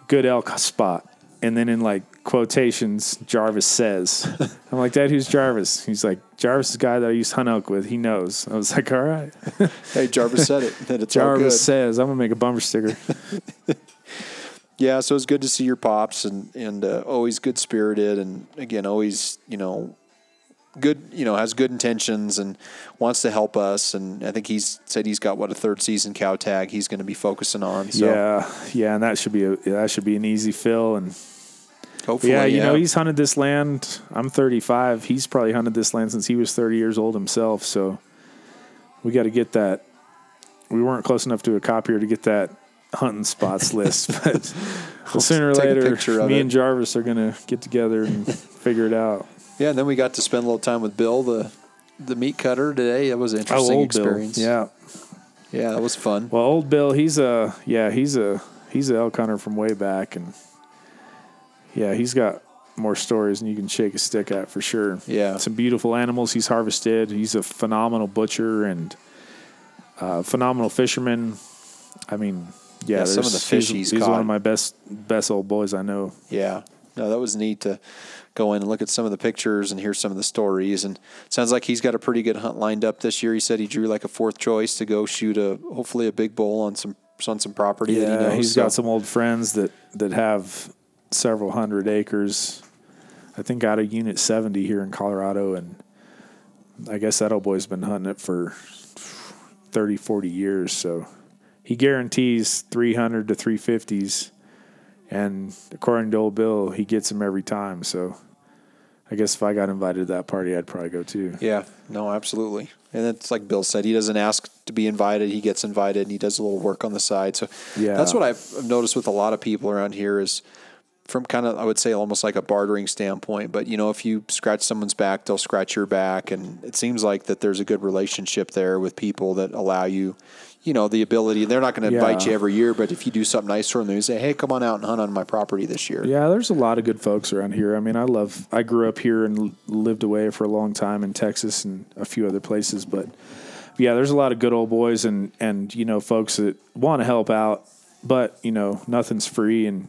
good elk spot. And then in, like, quotations, Jarvis says. I'm like, Dad, who's Jarvis? He's like, Jarvis is the guy that I used to hunt elk with. He knows. I was like, all right. Hey, Jarvis said it. That it's Jarvis all good. Says. I'm going to make a bumper sticker. Yeah, so it's good to see your pops and, and uh, always good-spirited and, again, always, you know, good, you know, has good intentions and wants to help us. And I think he's said he's got what a third season cow tag he's going to be focusing on. So. Yeah, yeah, and that should be a, that should be an easy fill. And hopefully, yeah, you yeah. know, he's hunted this land. I'm thirty-five. He's probably hunted this land since he was thirty years old himself. So we got to get that. We weren't close enough to a copier to get that hunting spots list, but sooner or later, me it. and Jarvis are going to get together and figure it out. Yeah, and then we got to spend a little time with Bill, the the meat cutter today. That was an interesting oh, old experience. Bill. Yeah, yeah, that was fun. Well, old Bill, he's a yeah, he's a he's an elk hunter from way back, and yeah, he's got more stories than you can shake a stick at for sure. Yeah, some beautiful animals he's harvested. He's a phenomenal butcher and uh, phenomenal fisherman. I mean, yeah, yeah some of the fish he's, he's, he's caught. He's one of my best best old boys I know. Yeah. No, that was neat to go in and look at some of the pictures and hear some of the stories. And it sounds like he's got a pretty good hunt lined up this year. He said he drew like a fourth choice to go shoot a hopefully a big bull on some on some property. Yeah, that he knows. He's so. got some old friends that, that have several hundred acres. I think out of Unit seventy here in Colorado, and I guess that old boy's been hunting it for thirty, forty years. So he guarantees three hundred to three fifties. And according to old Bill, he gets them every time. So I guess if I got invited to that party, I'd probably go too. Yeah, no, absolutely. And it's like Bill said, he doesn't ask to be invited. He gets invited, and he does a little work on the side. So yeah. that's what I've noticed with a lot of people around here is from kind of, I would say, almost like a bartering standpoint. But, you know, if you scratch someone's back, they'll scratch your back. And it seems like that there's a good relationship there with people that allow you, you know, the ability. They're not going to yeah. invite you every year, but if you do something nice for them, they say, hey, come on out and hunt on my property this year. Yeah, there's a lot of good folks around here. I mean, I love, I grew up here and lived away for a long time in Texas and a few other places. But, yeah, there's a lot of good old boys and, and you know, folks that want to help out, but, you know, nothing's free. And,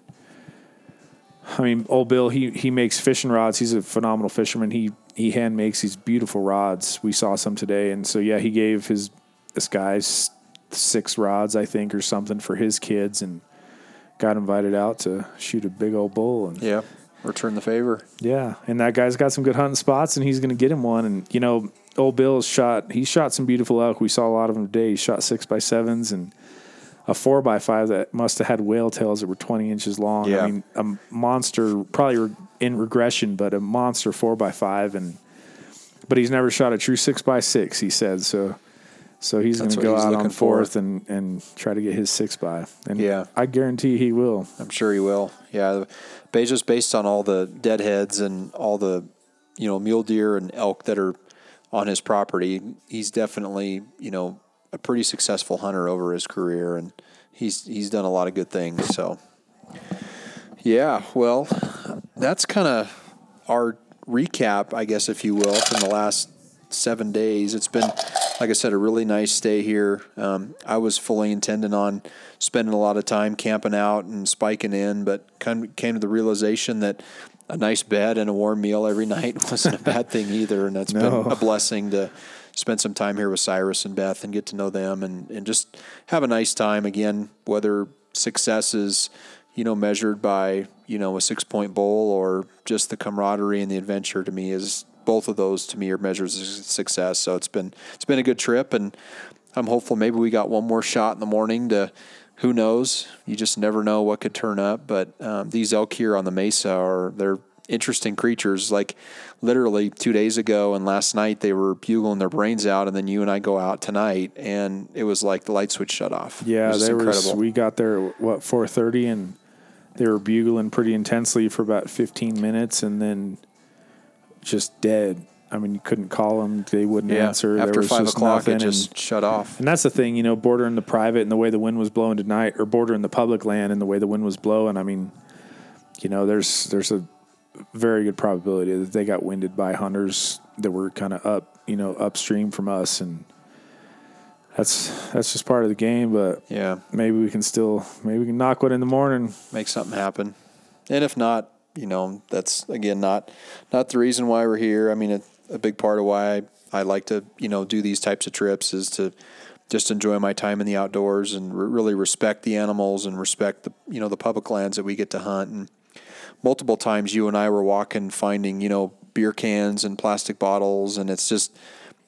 I mean, old Bill, he, he makes fishing rods. He's a phenomenal fisherman. He, he hand makes these beautiful rods. We saw some today. And so, yeah, he gave his, this guy's, six rods, I think, or something for his kids, and got invited out to shoot a big old bull. And yeah, return the favor. Yeah, and that guy's got some good hunting spots, and he's going to get him one. And, you know, old Bill's shot, he shot some beautiful elk. We saw a lot of them today. He shot six by sevens and a four by five that must have had whale tails that were twenty inches long. Yeah. I mean, a monster, probably in regression, but a monster four by five. And But he's never shot a true six by six, he said, so... So he's going to go out on fourth and, and try to get his six by. And yeah. I guarantee he will. I'm sure he will. Yeah. Just based on all the deadheads and all the, you know, mule deer and elk that are on his property, he's definitely, you know, a pretty successful hunter over his career, and he's he's done a lot of good things. So, yeah, well, that's kind of our recap, I guess, if you will, from the last seven days. It's been, like I said, a really nice stay here. Um, I was fully intending on spending a lot of time camping out and spiking in, but kind of came to the realization that a nice bed and a warm meal every night wasn't a bad thing either, and that's no. been a blessing to spend some time here with Cyrus and Beth and get to know them and, and just have a nice time. Again, whether success is, you know, measured by, you know, a six-point bowl or just the camaraderie and the adventure, to me, is both of those to me are measures of success. So it's been it's been a good trip, and I'm hopeful maybe we got one more shot in the morning to, who knows, you just never know what could turn up. But um, these elk here on the mesa are, they're interesting creatures. Like literally two days ago and last night they were bugling their brains out, and then you and I go out tonight and it was like the light switch shut off. Yeah, they were, we got there at what, four thirty, and they were bugling pretty intensely for about fifteen minutes and then just dead. I mean, you couldn't call them. They wouldn't yeah. answer. After there was five just o'clock, it just and, shut off. And that's the thing, you know, bordering the private and the way the wind was blowing tonight, or bordering the public land and the way the wind was blowing. I mean, you know, there's there's a very good probability that they got winded by hunters that were kind of up, you know, upstream from us. And that's that's just part of the game. But yeah, maybe we can still, maybe we can knock one in the morning. Make something happen. And if not, you know, that's, again, not not the reason why we're here. I mean, it, a big part of why I, I like to, you know, do these types of trips is to just enjoy my time in the outdoors and re- really respect the animals and respect the, you know, the public lands that we get to hunt. And multiple times you and I were walking, finding, you know, beer cans and plastic bottles. And it's just,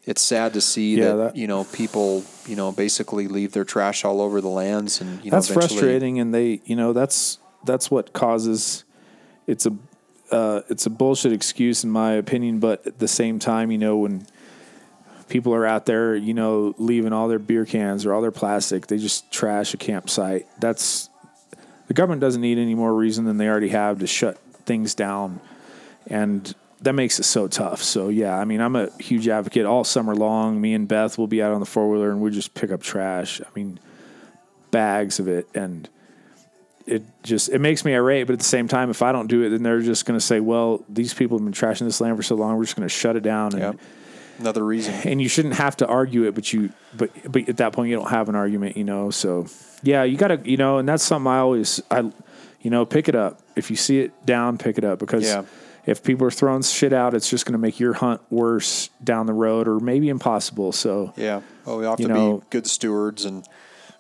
it's sad to see yeah, that, that, you know, people, you know, basically leave their trash all over the lands. And, you know, that's frustrating. And they, you know, that's, that's what causes, it's a, Uh, it's a bullshit excuse in my opinion, but at the same time, you know, when people are out there, you know, leaving all their beer cans or all their plastic, they just trash a campsite. That's, the government doesn't need any more reason than they already have to shut things down, and that makes it so tough. So yeah, I mean, I'm a huge advocate all summer long. Me and Beth will be out on the four-wheeler and we just pick up trash. I mean, bags of it, and it just, it makes me irate, but at the same time, if I don't do it, then they're just going to say, well, these people have been trashing this land for so long, we're just going to shut it down. And, yep. Another reason. And you shouldn't have to argue it, but you, but, but at that point you don't have an argument, you know? So yeah, you gotta, you know, and that's something I always, I, you know, pick it up. If you see it down, pick it up, because yeah. if people are throwing shit out, it's just going to make your hunt worse down the road, or maybe impossible. So yeah. Well, we have to know, be good stewards and,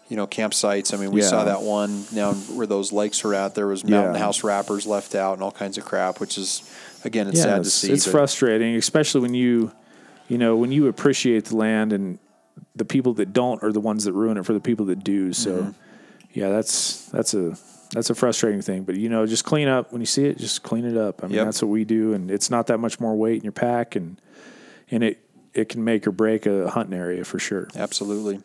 you know, campsites. I mean, we yeah. saw that one now where those lakes are at. There was mountain yeah. house wrappers left out and all kinds of crap, which is, again, it's yeah, sad it's, to see. It's frustrating, especially when you, you know, when you appreciate the land, and the people that don't are the ones that ruin it for the people that do. So, mm-hmm. yeah, that's that's a that's a frustrating thing. But, you know, just clean up. When you see it, just clean it up. I mean, yep. that's what we do, and it's not that much more weight in your pack, and and it, it can make or break a hunting area for sure. Absolutely.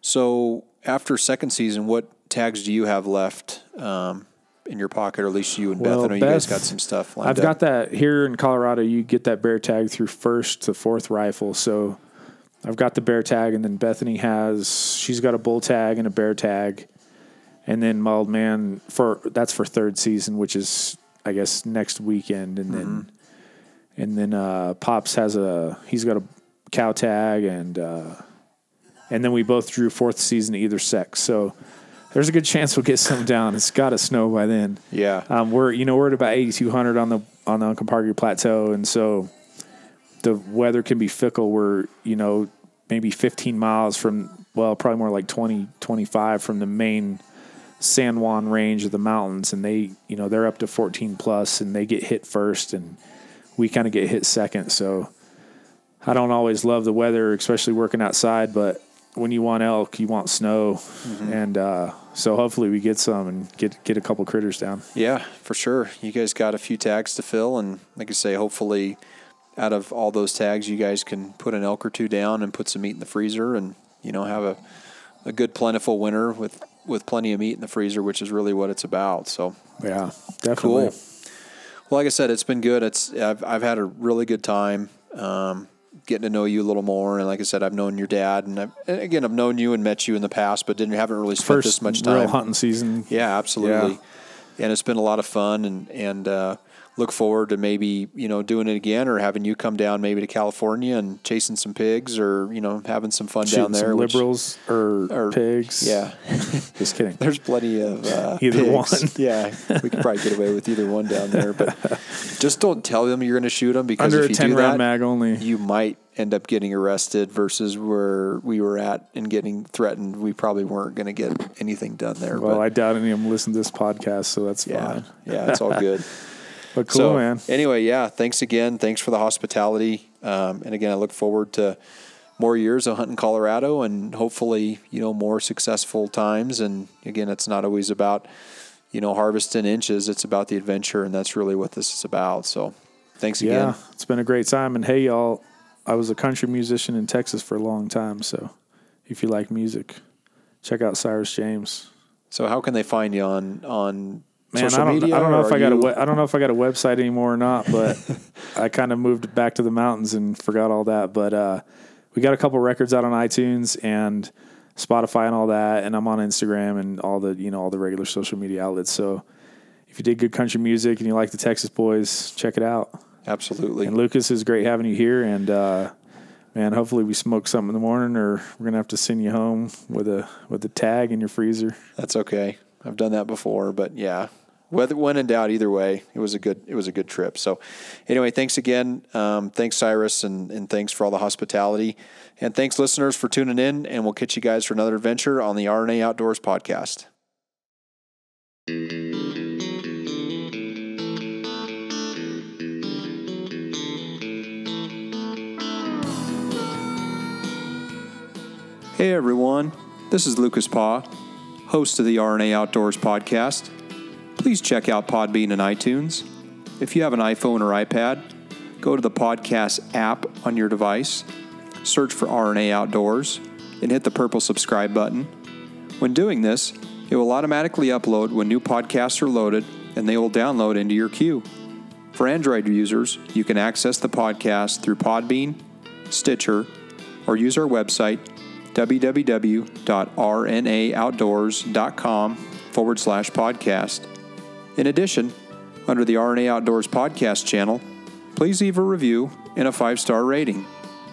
So after second season, what tags do you have left um, in your pocket, or at least you and Beth? Well, I know Beth, you guys got some stuff lined I've up. Got that here in Colorado. You get that bear tag through first to fourth rifle. So I've got the bear tag, and then Bethany has, she's got a bull tag and a bear tag. And then my old man, for, that's for third season, which is, I guess, next weekend. And mm-hmm. then and then uh, Pops has a, he's got a cow tag, and uh, and then we both drew fourth season to either sex. So there's a good chance we'll get some down. It's got to snow by then. Yeah. Um, we're, you know, we're at about eighty-two hundred on the, on the Uncompahgre Plateau. And so the weather can be fickle. We're, you know, maybe fifteen miles from, well, probably more like twenty, twenty-five from the main San Juan range of the mountains. And they, you know, they're up to fourteen plus and they get hit first, and we kind of get hit second. So I don't always love the weather, especially working outside, but when you want elk, you want snow. Mm-hmm. And, uh, so hopefully we get some and get, get a couple critters down. Yeah, for sure. You guys got a few tags to fill, and like I say, hopefully out of all those tags, you guys can put an elk or two down and put some meat in the freezer, and, you know, have a, a good plentiful winter with, with plenty of meat in the freezer, which is really what it's about. So yeah, definitely. Cool. Well, like I said, it's been good. It's I've I've had a really good time um, getting to know you a little more. And like I said, I've known your dad, and, I've, and again, I've known you and met you in the past, but didn't haven't really spent First this much time. Real hunting season. Yeah, absolutely. Yeah. And it's been a lot of fun, and and uh, look forward to maybe you know doing it again, or having you come down maybe to California and chasing some pigs, or you know having some fun Shooting down there. Some which, liberals or, or pigs? Yeah, just kidding. There's plenty of uh, either pigs. One. Yeah, we could probably get away with either one down there, but just don't tell them you're going to shoot them, because under if a you ten do round that, mag only, you might end up getting arrested. Versus where we were at and getting threatened, we probably weren't going to get anything done there. Well, but I doubt any of them listen to this podcast, so that's yeah, fine. Yeah, it's all good. But cool, so, man. Anyway, yeah, thanks again. Thanks for the hospitality. Um, and again, I look forward to more years of hunting Colorado, and hopefully, you know, more successful times. And again, it's not always about, you know, harvesting inches. It's about the adventure, and that's really what this is about. So thanks again. Yeah, it's been a great time. And hey, y'all, I was a country musician in Texas for a long time, so if you like music, check out Cyrus James. So how can they find you on on Man, social I don't, media? I don't know if I got you... a I don't know if I got a website anymore or not, but I kind of moved back to the mountains and forgot all that. But uh, we got a couple records out on iTunes and Spotify and all that, and I'm on Instagram and all the you know all the regular social media outlets. So if you dig good country music and you like the Texas boys, check it out. Absolutely. And Lucas, is great having you here. And, uh, man, hopefully we smoke something in the morning, or we're going to have to send you home with a, with a tag in your freezer. That's okay. I've done that before, but yeah, whether when in doubt, either way, it was a good, it was a good trip. So anyway, thanks again. Um, thanks Cyrus, and, and thanks for all the hospitality, and thanks listeners for tuning in, and we'll catch you guys for another adventure on the R N A Outdoors podcast. Hey everyone, this is Lucas Paugh, host of the R N A Outdoors podcast. Please check out Podbean and iTunes. If you have an iPhone or iPad, go to the podcast app on your device, search for R N A Outdoors, and hit the purple subscribe button. When doing this, it will automatically upload when new podcasts are loaded, and they will download into your queue. For Android users, you can access the podcast through Podbean, Stitcher, or use our website, www.rnaoutdoors.com forward slash podcast. In addition, under the R N A Outdoors podcast channel, please leave a review and a five-star rating.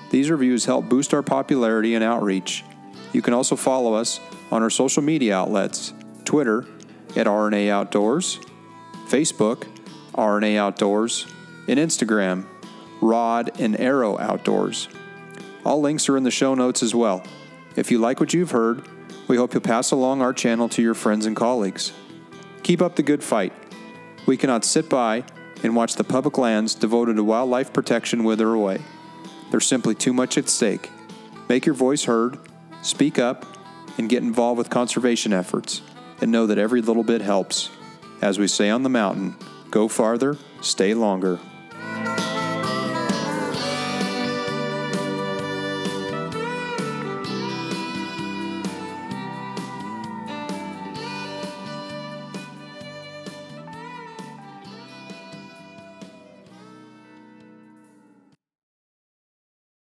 These reviews help boost our popularity and outreach. You can also follow us on our social media outlets, Twitter at R N A Outdoors, Facebook, R N A Outdoors, and Instagram, Rod and Arrow Outdoors. All links are in the show notes as well. If you like what you've heard, we hope you'll pass along our channel to your friends and colleagues. Keep up the good fight. We cannot sit by and watch the public lands devoted to wildlife protection wither away. There's simply too much at stake. Make your voice heard, speak up, and get involved with conservation efforts, and know that every little bit helps. As we say on the mountain, go farther, stay longer.